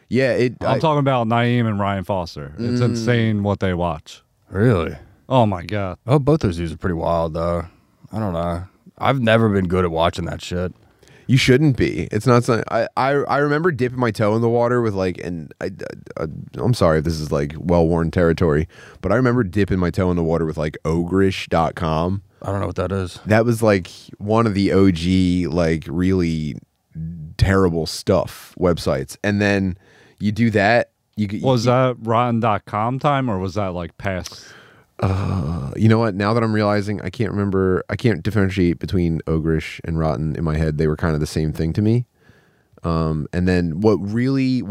yeah. I'm talking about Naeem and Ryan Foster. It's insane what they watch. Really? Oh my god. Oh, both those dudes are pretty wild though. I don't know. I've never been good at watching that shit. You shouldn't be. It's not something. I remember dipping my toe in the water with like, and I'm sorry if this is like well-worn territory, but I remember dipping my toe in the water with like ogrish.com. I don't know what that is. That was like one of the OG like really terrible stuff websites. And then you do that. Was that rotten.com time or was that like past... you know what? Now that I'm realizing, I can't remember. I can't differentiate between ogreish and rotten in my head. They were kind of the same thing to me. And then what really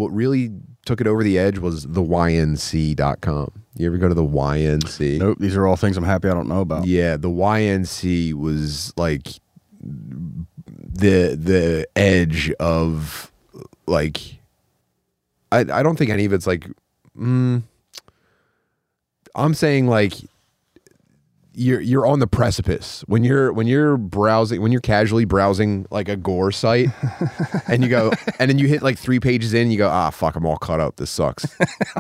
took it over the edge was the YNC.com. You ever go to the YNC? Nope. These are all things I'm happy I don't know about. Yeah, the YNC was like the edge of like. I don't think any of it's like. I'm saying like you're on the precipice when you're casually browsing like a gore site and you go and then you hit like 3 pages in and you go, ah, fuck, I'm all caught up. This sucks.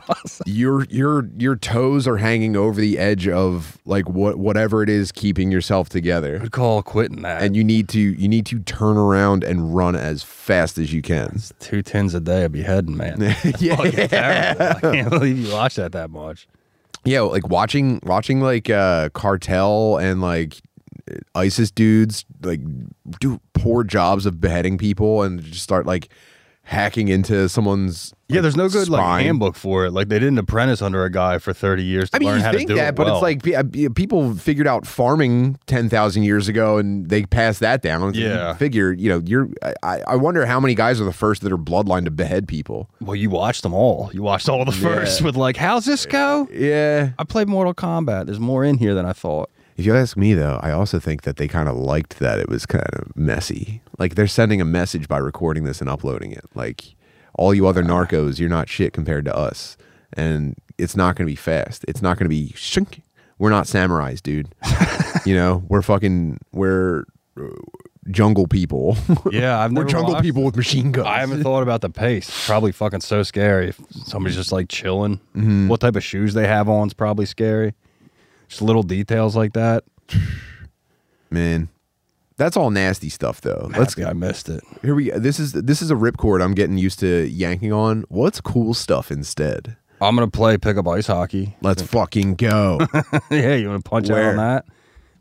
Awesome. Your toes are hanging over the edge of like whatever it is keeping yourself together. Good call quitting that. And you need to turn around and run as fast as you can. It's 2 tins a day I'd be heading, man. I can't believe you watch that much. Yeah, like watching like cartel and like ISIS dudes like do poor jobs of beheading people and just start like hacking into someone's like, yeah. There's no good spine. Like handbook for it. Like they didn't apprentice under a guy for 30 years. To I mean, learn you how think to do that, it but well. It's like people figured out farming 10,000 years ago and they passed that down. Yeah, I wonder how many guys are the first that are bloodline to behead people. Well, you watched them all. You watched all the first with like, how's this go? Yeah, I played Mortal Kombat. There's more in here than I thought. If you ask me, though, I also think that they kind of liked that it was kind of messy. Like, they're sending a message by recording this and uploading it. Like, all you other narcos, you're not shit compared to us. And it's not going to be fast. It's not going to be shink. We're not samurais, dude. You know, we're jungle people. Yeah, I've never We're jungle people with machine guns. I haven't thought about the pace. It's probably fucking so scary. If somebody's just, like, chilling. Mm-hmm. What type of shoes they have on is probably scary. Just little details like that. Man. That's all nasty stuff though. I missed it. Here we go. This is a ripcord I'm getting used to yanking on. What's cool stuff instead? I'm gonna pick up ice hockey. Let's fucking go. Yeah, you wanna punch out on that?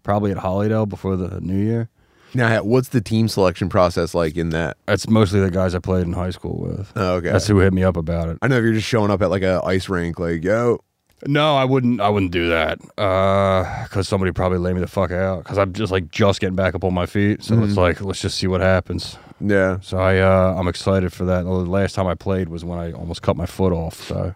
Probably at Hollydale before the new year. Now, what's the team selection process like in that? That's mostly the guys I played in high school with. Oh, okay. That's who hit me up about it. I know if you're just showing up at like a ice rink, like, yo. No, I wouldn't do that because somebody probably lay me the fuck out because I'm just like getting back up on my feet. So it's like, let's just see what happens. Yeah. So I'm excited for that. The last time I played was when I almost cut my foot off. So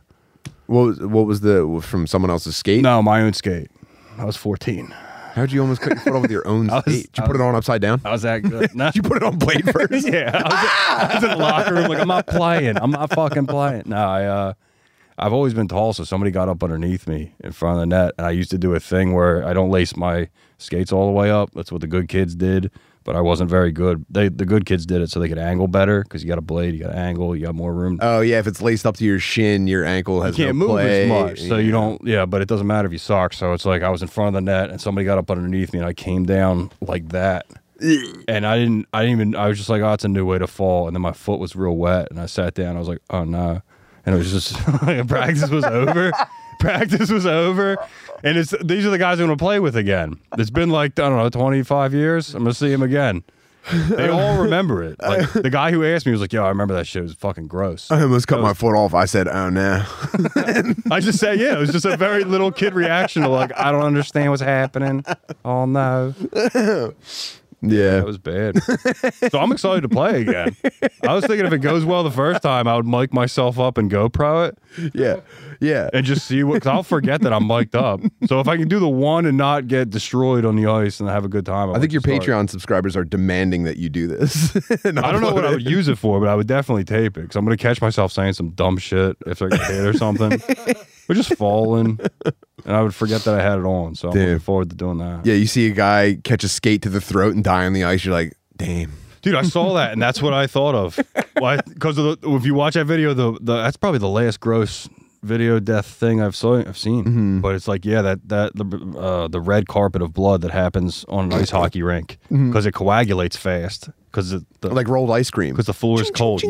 what was from someone else's skate? No, my own skate. I was 14. How'd you almost cut your foot off with your own skate? Did you put it on upside down? I was that good. Nah. Did you put it on blade first? Yeah. I was in the locker room like, I'm not playing. I'm not fucking playing. No, I've always been tall, so somebody got up underneath me in front of the net, and I used to do a thing where I don't lace my skates all the way up. That's what the good kids did. but I wasn't very good. The good kids did it so they could angle better, because you got a blade, you got to angle, you got more room. Oh, yeah, if it's laced up to your shin, your ankle has no play. You can't move as much, so you don't, yeah, but it doesn't matter if you sock. So it's like I was in front of the net, and somebody got up underneath me, and I came down like that. And I was just like, oh, it's a new way to fall. And then my foot was real wet, and I sat down, I was like, oh, no. And it was just, practice was over. Practice was over. And it's these are the guys I'm going to play with again. It's been like, I don't know, 25 years. I'm going to see him again. They all remember it. Like, the guy who asked me was like, yo, I remember that shit. It was fucking gross. I almost cut my foot off. I said, oh, no. I just said, yeah, it was just a very little kid reaction to like, I don't understand what's happening. Oh, no. Yeah, that was bad. So I'm excited to play again. I was thinking if it goes well the first time, I would mic myself up and GoPro it. Yeah, yeah. And just see what, because I'll forget that I'm mic'd up. So if I can do the one and not get destroyed on the ice and have a good time, I think your Patreon subscribers are demanding that you do this. I don't know what I would use it for, but I would definitely tape it, because I'm going to catch myself saying some dumb shit if I get hit or something. We're just falling, and I would forget that I had it on, so I'm looking forward to doing that. Yeah, you see a guy catch a skate to the throat and die on the ice, you're like, damn. Dude, I saw that, and that's what I thought of. Because if you watch that video, that's probably the last gross video death thing I've seen. Mm-hmm. But it's like, yeah, the red carpet of blood that happens on an ice hockey rink, because it coagulates fast. Like rolled ice cream. Because the floor is cold.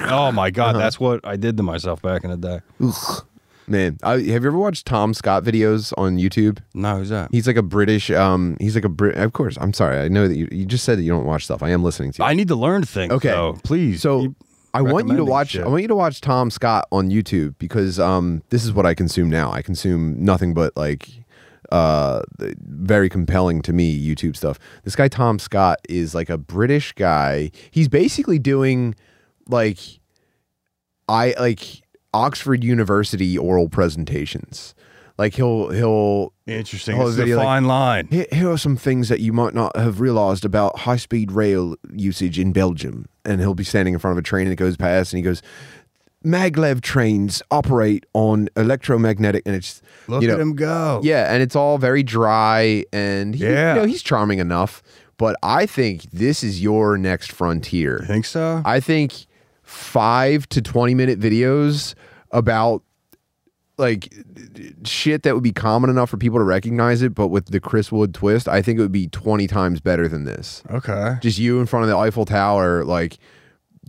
Oh, my God, that's what I did to myself back in the day. Ugh. Man, have you ever watched Tom Scott videos on YouTube? No, who's that? He's like a British, of course, I'm sorry. I know that you just said that you don't watch stuff. I am listening to you. I need to learn things, though. Please. So I want you to watch Tom Scott on YouTube, because this is what I consume now. I consume nothing but like very compelling to me YouTube stuff. This guy Tom Scott is like a British guy. He's basically doing like Oxford University oral presentations. Like he'll interesting. It's a fine line. Here are some things that you might not have realized about high-speed rail usage in Belgium. And he'll be standing in front of a train and it goes past, and he goes, maglev trains operate on electromagnetic, and it's look at him go. Yeah, and it's all very dry, and he's charming enough. But I think this is your next frontier. You think so? I think 5 to 20 minute videos about like shit that would be common enough for people to recognize it, but with the Chris Wood twist, I think it would be 20 times better than this. Okay. Just you in front of the Eiffel Tower, like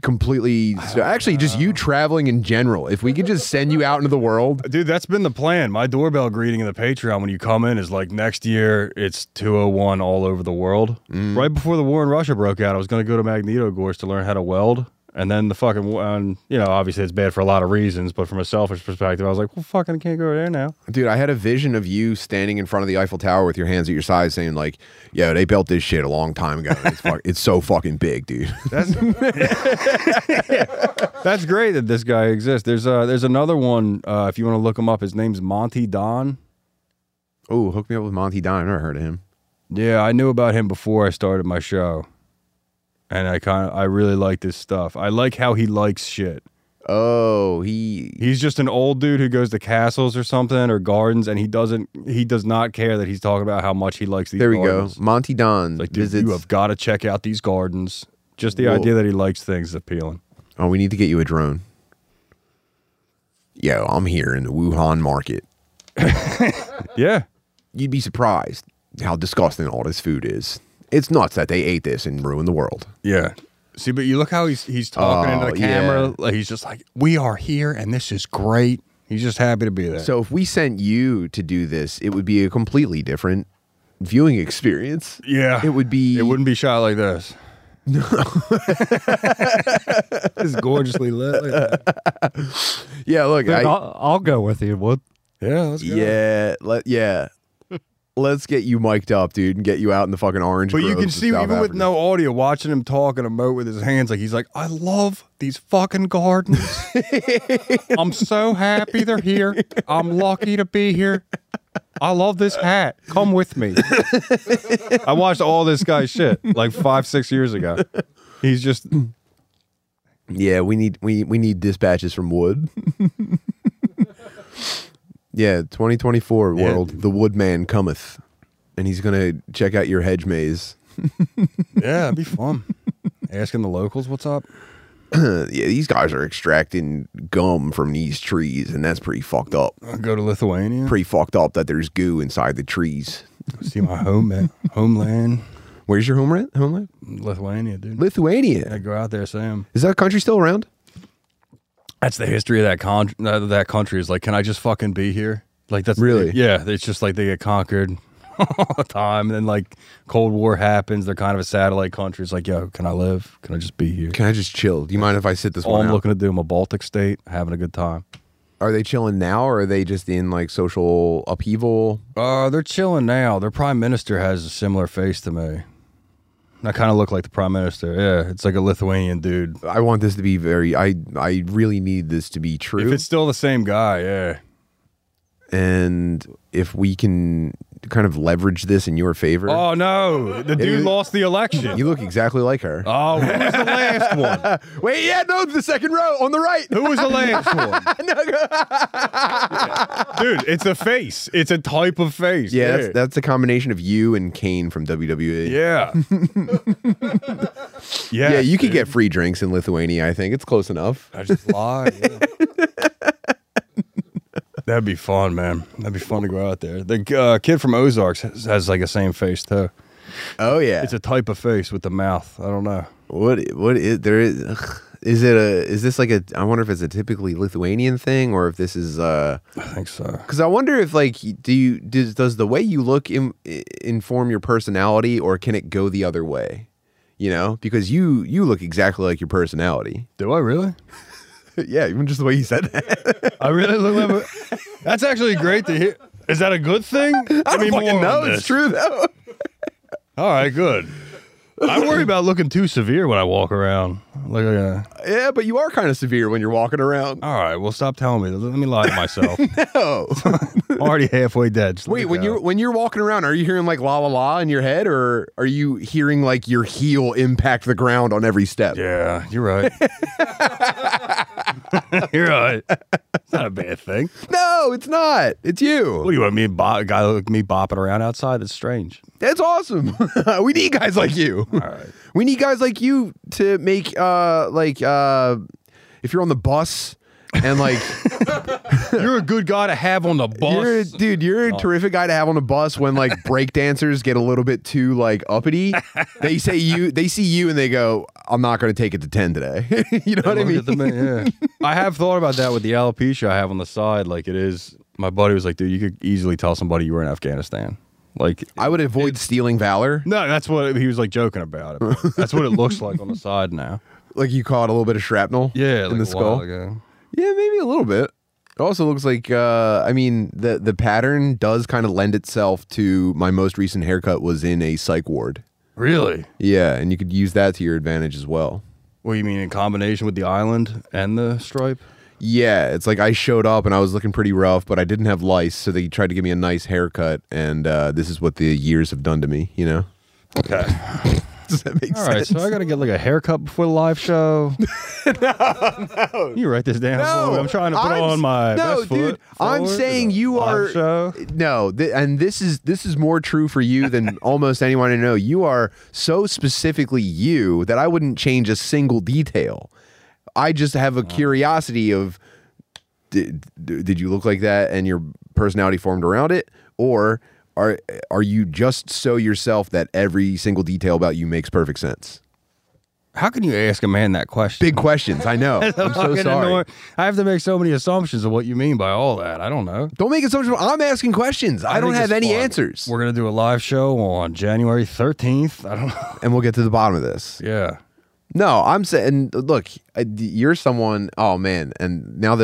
completely. Just you traveling in general. If we could just send you out into the world. Dude, that's been the plan. My doorbell greeting in the Patreon when you come in is like, next year it's 201 all over the world. Mm. Right before the war in Russia broke out, I was going to go to Magnitogorsk to learn how to weld. And then the fucking, obviously it's bad for a lot of reasons, but from a selfish perspective, I was like, well, fucking can't go there now. Dude, I had a vision of you standing in front of the Eiffel Tower with your hands at your sides saying like, yo, they built this shit a long time ago. It's so fucking big, dude. That's great that this guy exists. There's another one, if you want to look him up, his name's Monty Don. Oh, hook me up with Monty Don. I never heard of him. Yeah, I knew about him before I started my show. And I really like this stuff. I like how he likes shit. Oh, he's just an old dude who goes to castles or something, or gardens, and he does not care that he's talking about how much he likes these gardens. There we go. Monty Don. Like, dude, you have got to check out these gardens. Just the idea that he likes things is appealing. Oh, we need to get you a drone. Yo, I'm here in the Wuhan market. Yeah. You'd be surprised how disgusting all this food is. It's nuts that they ate this and ruined the world. Yeah. See, but you look how he's talking into the camera. Yeah. Like, he's just like, we are here, and this is great. He's just happy to be there. So if we sent you to do this, it would be a completely different viewing experience. Yeah. It wouldn't be shot like this. No. It's gorgeously lit. Like that. Yeah, look. Dude, I'll go with you, Wood. Yeah, let's go. Yeah. Let's get you mic'd up, dude, and get you out in the fucking orange. But you can see, even with no audio, watching him talk and emote with his hands, like he's like, I love these fucking gardens. I'm so happy they're here. I'm lucky to be here. I love this hat. Come with me. I watched all this guy's shit like 5-6 years ago. He's just, yeah, we need dispatches from Wood. Yeah, 2024 world, the woodman cometh, and he's going to check out your hedge maze. Yeah, it'd be fun. Asking the locals what's up. Yeah, these guys are extracting gum from these trees, and that's pretty fucked up. I'll go to Lithuania. Pretty fucked up that there's goo inside the trees. See my homeland. Where's your homeland? Lithuania, dude. Lithuania. I go out there, Sam. Is that country still around? That's the history of that country. Is like, can I just fucking be here? Like, that's really, yeah. It's just like they get conquered all the time, and then like Cold War happens. They're kind of a satellite country. It's like, yo, can I live? Can I just be here? Can I just chill? Do you mind if I sit this one out? All I'm looking to do, I'm a Baltic state, having a good time. Are they chilling now, or are they just in like social upheaval? They're chilling now. Their prime minister has a similar face to me. I kind of look like the prime minister. Yeah, it's like a Lithuanian dude. I want this to be very. I really need this to be true. If it's still the same guy, yeah. And if we can kind of leverage this in your favor. Oh no, the dude lost the election. You look exactly like her. Oh, who was the last one? Wait, yeah, no, the second row on the right. Who was the last one? No. Dude, it's a face. It's a type of face. Yeah, that's a combination of you and Kane from WWE. Yeah. Yeah, you could get free drinks in Lithuania, I think. It's close enough. I just lie. Yeah. That'd be fun, man. That'd be fun to go out there. The kid from Ozarks has like a same face too. Oh yeah, it's a type of face with the mouth. I don't know what is there is. Ugh. Is it a? Is this like a? I wonder if it's a typically Lithuanian thing, or if this is. I think so. Because I wonder if like, does the way you look inform your personality, or can it go the other way? You know, because you look exactly like your personality. Do I really? Yeah, even just the way you said that. I really look like that's actually great to hear. Is that a good thing? I mean, no, it's true though. All right, good. I worry about looking too severe when I walk around. Like, yeah, but you are kind of severe when you're walking around. All right, well, stop telling me. Let me lie to myself. No, I'm already halfway dead. Just wait, when you're walking around, are you hearing like la la la in your head, or are you hearing like your heel impact the ground on every step? Yeah, you're right. You're right. It's not a bad thing. No, it's not. It's you. What do you want me, a guy like me bopping around outside? That's strange. That's awesome. We need guys like you. All right. We need guys like you to make if you're on the bus and like you're a good guy to have on the bus. You're a terrific guy to have on the bus when like break dancers get a little bit too like uppity. They see you and they go, I'm not going to take it to 10 today. You know what I mean? I have thought about that with the alopecia I have on the side. Like it is, my buddy was like, dude, you could easily tell somebody you were in Afghanistan. Like I would avoid stealing valor. No, that's what he was like joking about it. That's what it looks like on the side now. Like you caught a little bit of shrapnel, yeah, like in the skull. Yeah, maybe a little bit. It also looks like I mean the pattern does kind of lend itself to my most recent haircut was in a psych ward. Really? Yeah, and you could use that to your advantage as well. What do you mean in combination with the island and the stripe? Yeah, it's like I showed up and I was looking pretty rough, but I didn't have lice, so they tried to give me a nice haircut, and this is what the years have done to me, you know? Okay. Does that make sense? All right, so I got to get like a haircut before the live show. No. You write this down. No, I'm trying to put on my best foot. No, dude, I'm saying you are... Show. No, and this is more true for you than almost anyone I know. You are so specifically you that I wouldn't change a single detail. I just have a curiosity of, did you look like that and your personality formed around it? Or are you just so yourself that every single detail about you makes perfect sense? How can you ask a man that question? Big questions, I know. I'm so sorry. I have to make so many assumptions of what you mean by all that. I don't know. Don't make assumptions. I'm asking questions. I don't have any answers. We're going to do a live show on January 13th. I don't know. And we'll get to the bottom of this. Yeah. No, I'm saying, look, you're someone. Oh man, and now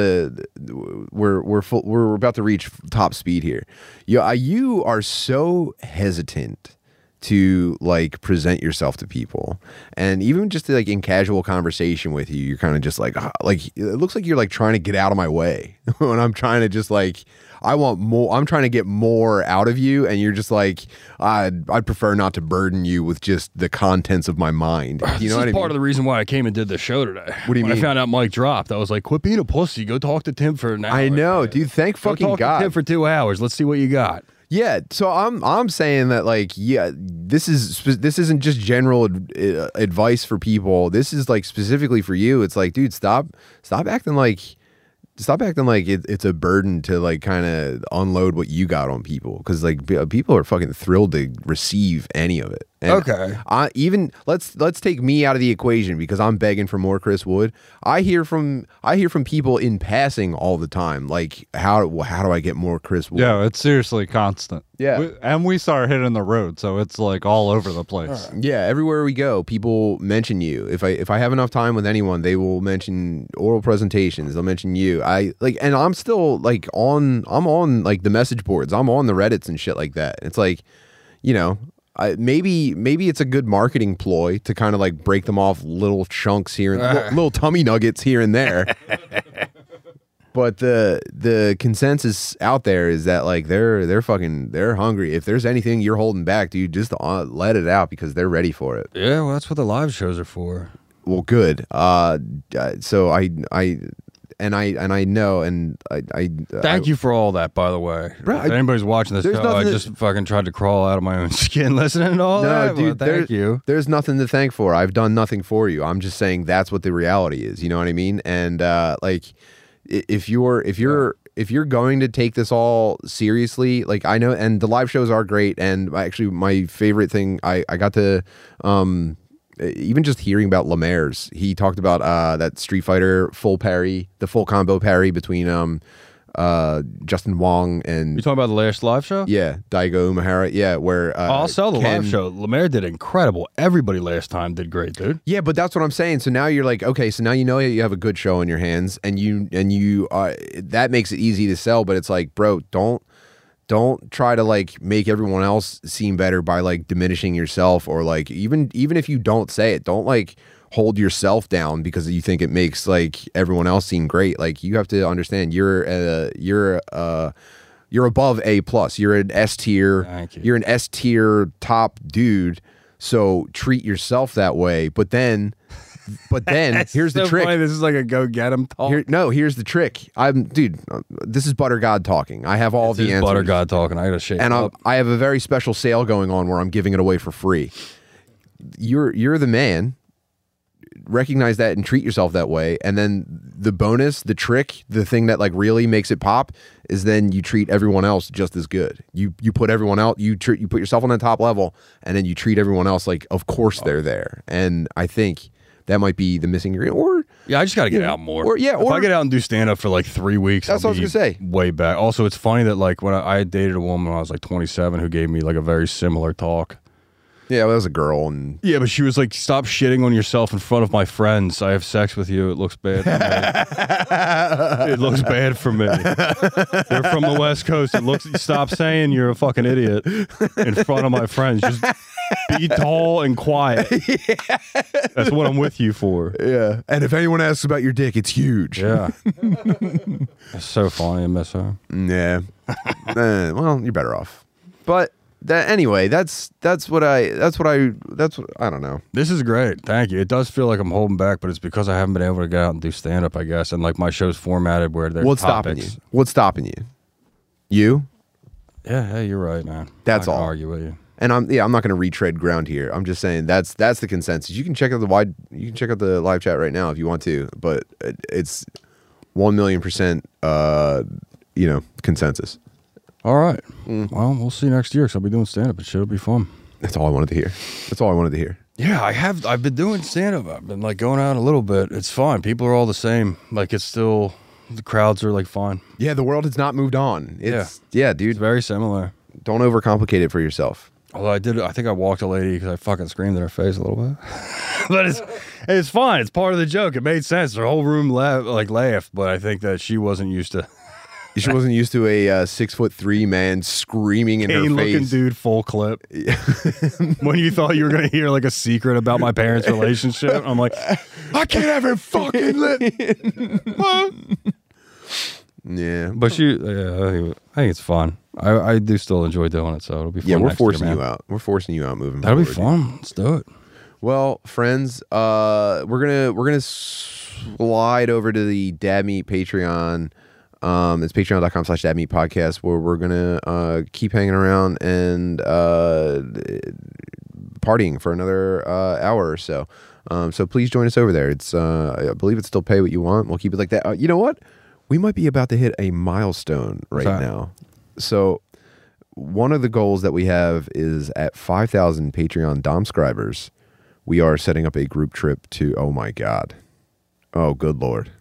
we're about to reach top speed here. You are so hesitant to like present yourself to people, and even just like in casual conversation with you, you're kind of just like it looks like you're like trying to get out of my way when I'm trying to just like. I want more. I'm trying to get more out of you, and you're just like, I'd prefer not to burden you with just the contents of my mind. You know what I mean? Part of the reason why I came and did the show today. What do you mean? I found out Mike dropped. I was like, quit being a pussy. Go talk to Tim for an hour. I know, dude. Thank fucking God. Go talk to Tim for 2 hours. Let's see what you got. Yeah, so I'm saying that, like, yeah, this isn't just general advice for people. This is like specifically for you. It's like, dude, stop acting like it's a burden to like kind of unload what you got on people, because like people are fucking thrilled to receive any of it. And okay, let's take me out of the equation because I'm begging for more Chris Wood. I hear from people in passing all the time, like, how do I get more Chris Wood? Yeah, it's seriously constant. Yeah, we start hitting the road, so it's like all over the place. Right. Yeah, everywhere we go, people mention you. If I have enough time with anyone, they will mention Oral Presentations. They'll mention you. I'm still like I'm on like the message boards. I'm on the Reddits and shit like that. It's like, you know. Maybe it's a good marketing ploy to kind of like break them off little chunks here, and little tummy nuggets here and there. But the consensus out there is that like they're hungry. If there's anything you're holding back, dude, just let it out because they're ready for it. Yeah, well, that's what the live shows are for. Well, good. So I thank you for all that, by the way. Bro, if anybody's watching this show, I just fucking tried to crawl out of my own skin listening to all that. Dude, well, thank you. There's nothing to thank for. I've done nothing for you. I'm just saying that's what the reality is. You know what I mean? And like, if you're going to take this all seriously, like I know, and the live shows are great. And actually, my favorite thing I got to. Even just hearing about Lemaire's, he talked about that Street Fighter full parry, the full combo parry between Justin Wong and... You talking about the last live show? Yeah, Daigo Umehara, yeah, where... I'll sell the live show. Lemaire did incredible. Everybody last time did great, dude. Yeah, but that's what I'm saying. So now you're like, okay, so now you know you have a good show on your hands, and you that makes it easy to sell, but it's like, bro, don't try to like make everyone else seem better by like diminishing yourself, or like even if you don't say it, don't like hold yourself down because you think it makes like everyone else seem great. Like you have to understand you're above A+. You're an S tier. Thank you. You're an S tier top dude. So treat yourself that way. But then here's the trick. Funny. This is like a go get him talk. Here's the trick. This is Butter God talking. I have all the answers. Butter God talking. I gotta shake up. I have a very special sale going on where I'm giving it away for free. You're the man. Recognize that and treat yourself that way. And then the bonus, the trick, the thing that like really makes it pop is then you treat everyone else just as good. You put everyone out, you put yourself on the top level, and then you treat everyone else like of course they're there. And I think that might be the missing ingredient. Or yeah, I just got to get out more. If I get out and do stand up for like 3 weeks, that's what I was gonna say. Way back. Also, it's funny that like when I dated a woman when I was like 27 who gave me like a very similar talk. Yeah, well, that was a girl, and yeah, but she was like, "Stop shitting on yourself in front of my friends. I have sex with you. It looks bad for me. It looks bad for me. They're from the West Coast. It looks. Stop saying you're a fucking idiot in front of my friends. Just be tall and quiet. Yeah. That's what I'm with you for. Yeah. And if anyone asks about your dick, it's huge. Yeah. It's so funny, I miss her. Yeah. Well, you're better off, but." I don't know. This is great. Thank you. It does feel like I'm holding back, but it's because I haven't been able to get out and do stand up, I guess. And like my show's formatted where there's topics. What's stopping you? You? Yeah, you're right, man. That's all. I can argue with you. And I'm not going to retread ground here. I'm just saying that's the consensus. You can check out the live chat right now if you want to, but it's 1,000,000% consensus. All right. Well, we'll see you next year because I'll be doing stand-up and shit. It'll be fun. That's all I wanted to hear. Yeah, I've been doing stand-up. I've been, like, going out a little bit. It's fine. People are all the same. Like, it's still... The crowds are, like, fine. Yeah, the world has not moved on. Yeah, dude. It's very similar. Don't overcomplicate it for yourself. Although I think I walked a lady because I fucking screamed in her face a little bit. But it's fine. It's part of the joke. It made sense. The whole room laughed, but I think that she wasn't used to... She wasn't used to a 6'3" man screaming in her face. Looking dude, full clip. When you thought you were gonna hear like a secret about my parents' relationship, I'm like, I can't ever fucking live. Yeah, but I think it's fun. I do still enjoy doing it, so it'll be fun. Yeah, We're forcing you out moving. That'll be fun. Let's do it. Well, friends, we're gonna slide over to the Dad Meat Patreon. It's patreon.com/dadmeatpodcast, where we're going to keep hanging around and partying for another hour or so. So please join us over there. It's I believe it's still pay what you want. We'll keep it like that. You know what? We might be about to hit a milestone right now. So one of the goals that we have is at 5,000 Patreon Domscribers, we are setting up a group trip to, oh my God. Oh, good Lord.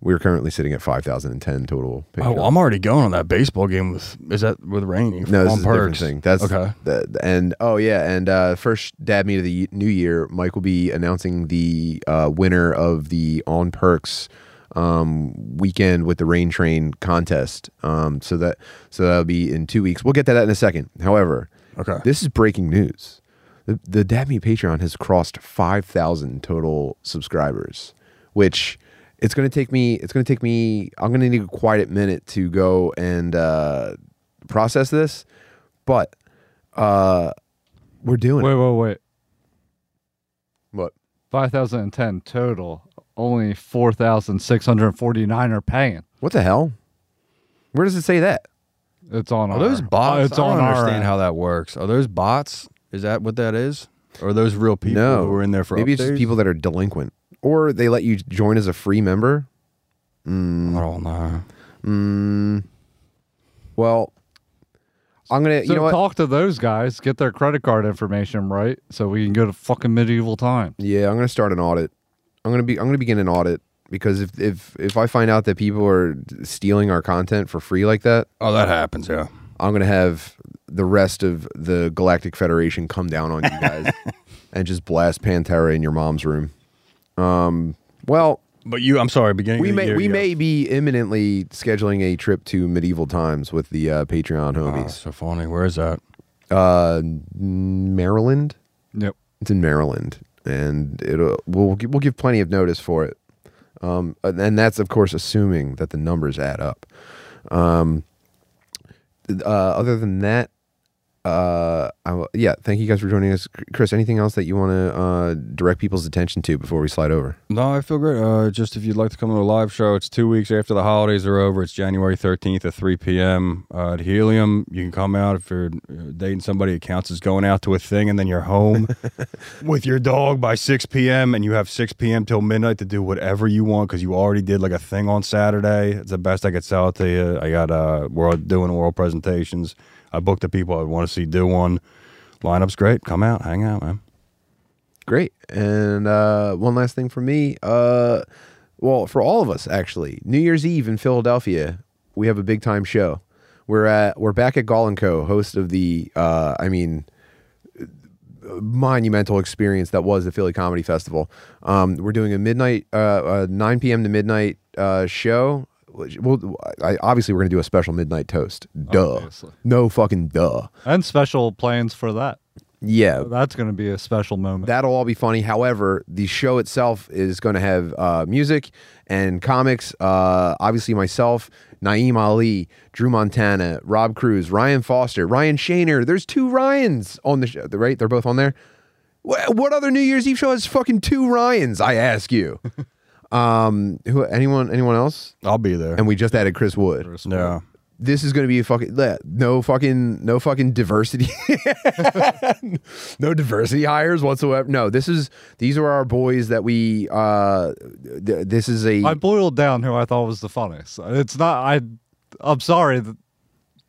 We're currently sitting at 5,010 total. Patreon. Oh, I'm already going on that baseball game with, is that with Rainey? No, this is a different thing. That's okay. And oh yeah. And first Dad Meet of the New Year, Mike will be announcing the winner of the On Perks weekend with the Rain Train contest. So that'll be in 2 weeks. We'll get to that in a second. However, okay, this is breaking news. The Dad Meet Patreon has crossed 5,000 total subscribers, which it's going to take me, I'm going to need a quiet minute to go and process this, but we're doing it. Wait. What? 5,010 total. Only 4,649 are paying. What the hell? Where does it say that? It's on our... Are those bots? It's I don't understand how that works. Are those bots? Is that what that is? Or are those real people who are in there for updates? Maybe it's just people that are delinquent. Or they let you join as a free member? I don't know. Well, I'm going to... So you know, talk to those guys. Get their credit card information, right? So we can go to fucking Medieval Times. Yeah, I'm going to start an audit. I'm gonna begin an audit, because if I find out that people are stealing our content for free like that, oh, that happens, yeah. I'm gonna have the rest of the Galactic Federation come down on you guys and just blast Pantera in your mom's room. We may be imminently scheduling a trip to Medieval Times with the Patreon homies. Oh, so funny. Where is that? Maryland. Yep, it's in Maryland. And we'll give plenty of notice for it, and that's of course assuming that the numbers add up. Other than that, thank you guys for joining us, Chris. Anything else that you want to direct people's attention to before we slide over? No, I feel great. Just if you'd like to come to a live show, it's 2 weeks after the holidays are over. It's January 13th at 3 p.m. At Helium. You can come out if you're dating somebody. It counts as going out to a thing, and then you're home with your dog by 6 p.m. and you have 6 p.m. till midnight to do whatever you want because you already did like a thing on Saturday. It's the best I could sell it to you. I got we're doing oral presentations. I booked the people I would want to see do one. Lineup's great. Come out, hang out, man. Great. And one last thing for me. Well, for all of us, actually. New Year's Eve in Philadelphia, we have a big time show. We're back at Gall & Co., host of the, monumental experience that was the Philly Comedy Festival. We're doing a 9 p.m. to midnight show. Well, obviously we're going to do a special midnight toast. Duh. Obviously. No fucking duh. And special plans for that. Yeah. So that's going to be a special moment. That'll all be funny. However, the show itself is going to have music and comics. Obviously myself, Naeem Ali, Drew Montana, Rob Cruz, Ryan Foster, Ryan Shaner. There's two Ryans on the show, right? They're both on there. What other New Year's Eve show has fucking two Ryans, I ask you? Anyone else? I'll be there. And we just added Chris Wood. Yeah. This is going to be a fucking no fucking diversity. No diversity hires whatsoever. No, these are our boys that we this is a I boiled down who I thought was the funniest. It's not I'm sorry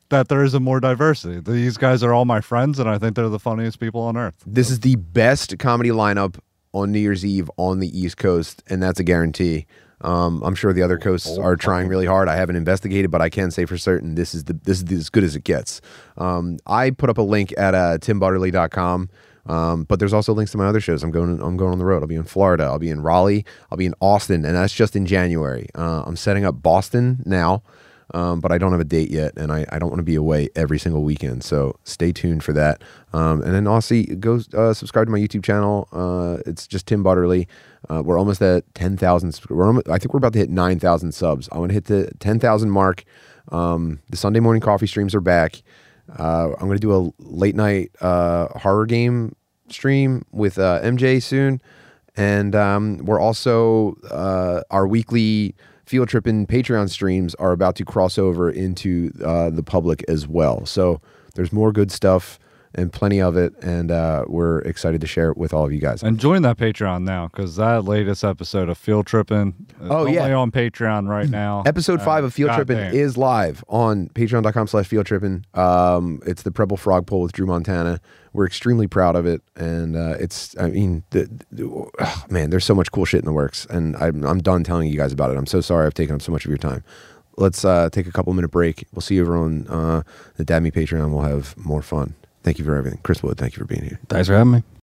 that there isn't more diversity. These guys are all my friends and I think they're the funniest people on earth. This is the best comedy lineup on New Year's Eve on the East Coast, and that's a guarantee. I'm sure the other coasts are trying really hard. I haven't investigated, but I can say for certain this is as good as it gets. I put up a link at timbutterly.com, but there's also links to my other shows. I'm going on the road. I'll be in Florida. I'll be in Raleigh. I'll be in Austin, and that's just in January. I'm setting up Boston now, but I don't have a date yet, and I don't want to be away every single weekend, so stay tuned for that. And then also go subscribe to my YouTube channel. It's just Tim Butterly. We're almost at 10,000. I think we're about to hit 9,000 subs. I want to hit the 10,000 mark. The Sunday morning coffee streams are back. I'm going to do a late night horror game stream with MJ soon, and we're also our weekly Field Trippin' Patreon streams are about to cross over into the public as well. So there's more good stuff and plenty of it, and we're excited to share it with all of you guys. And join that Patreon now, because that latest episode of Field Trippin', only on Patreon right now. Episode 5 of Field Trippin' is live on patreon.com/fieldtrippin'. It's the Preble Frog Poll with Drew Montana. We're extremely proud of it, and man, there's so much cool shit in the works, and I'm done telling you guys about it. I'm so sorry I've taken up so much of your time. Let's take a couple-minute break. We'll see you over on the Dad Meat Patreon. We'll have more fun. Thank you for everything. Chris Wood, thank you for being here. Thanks for having me.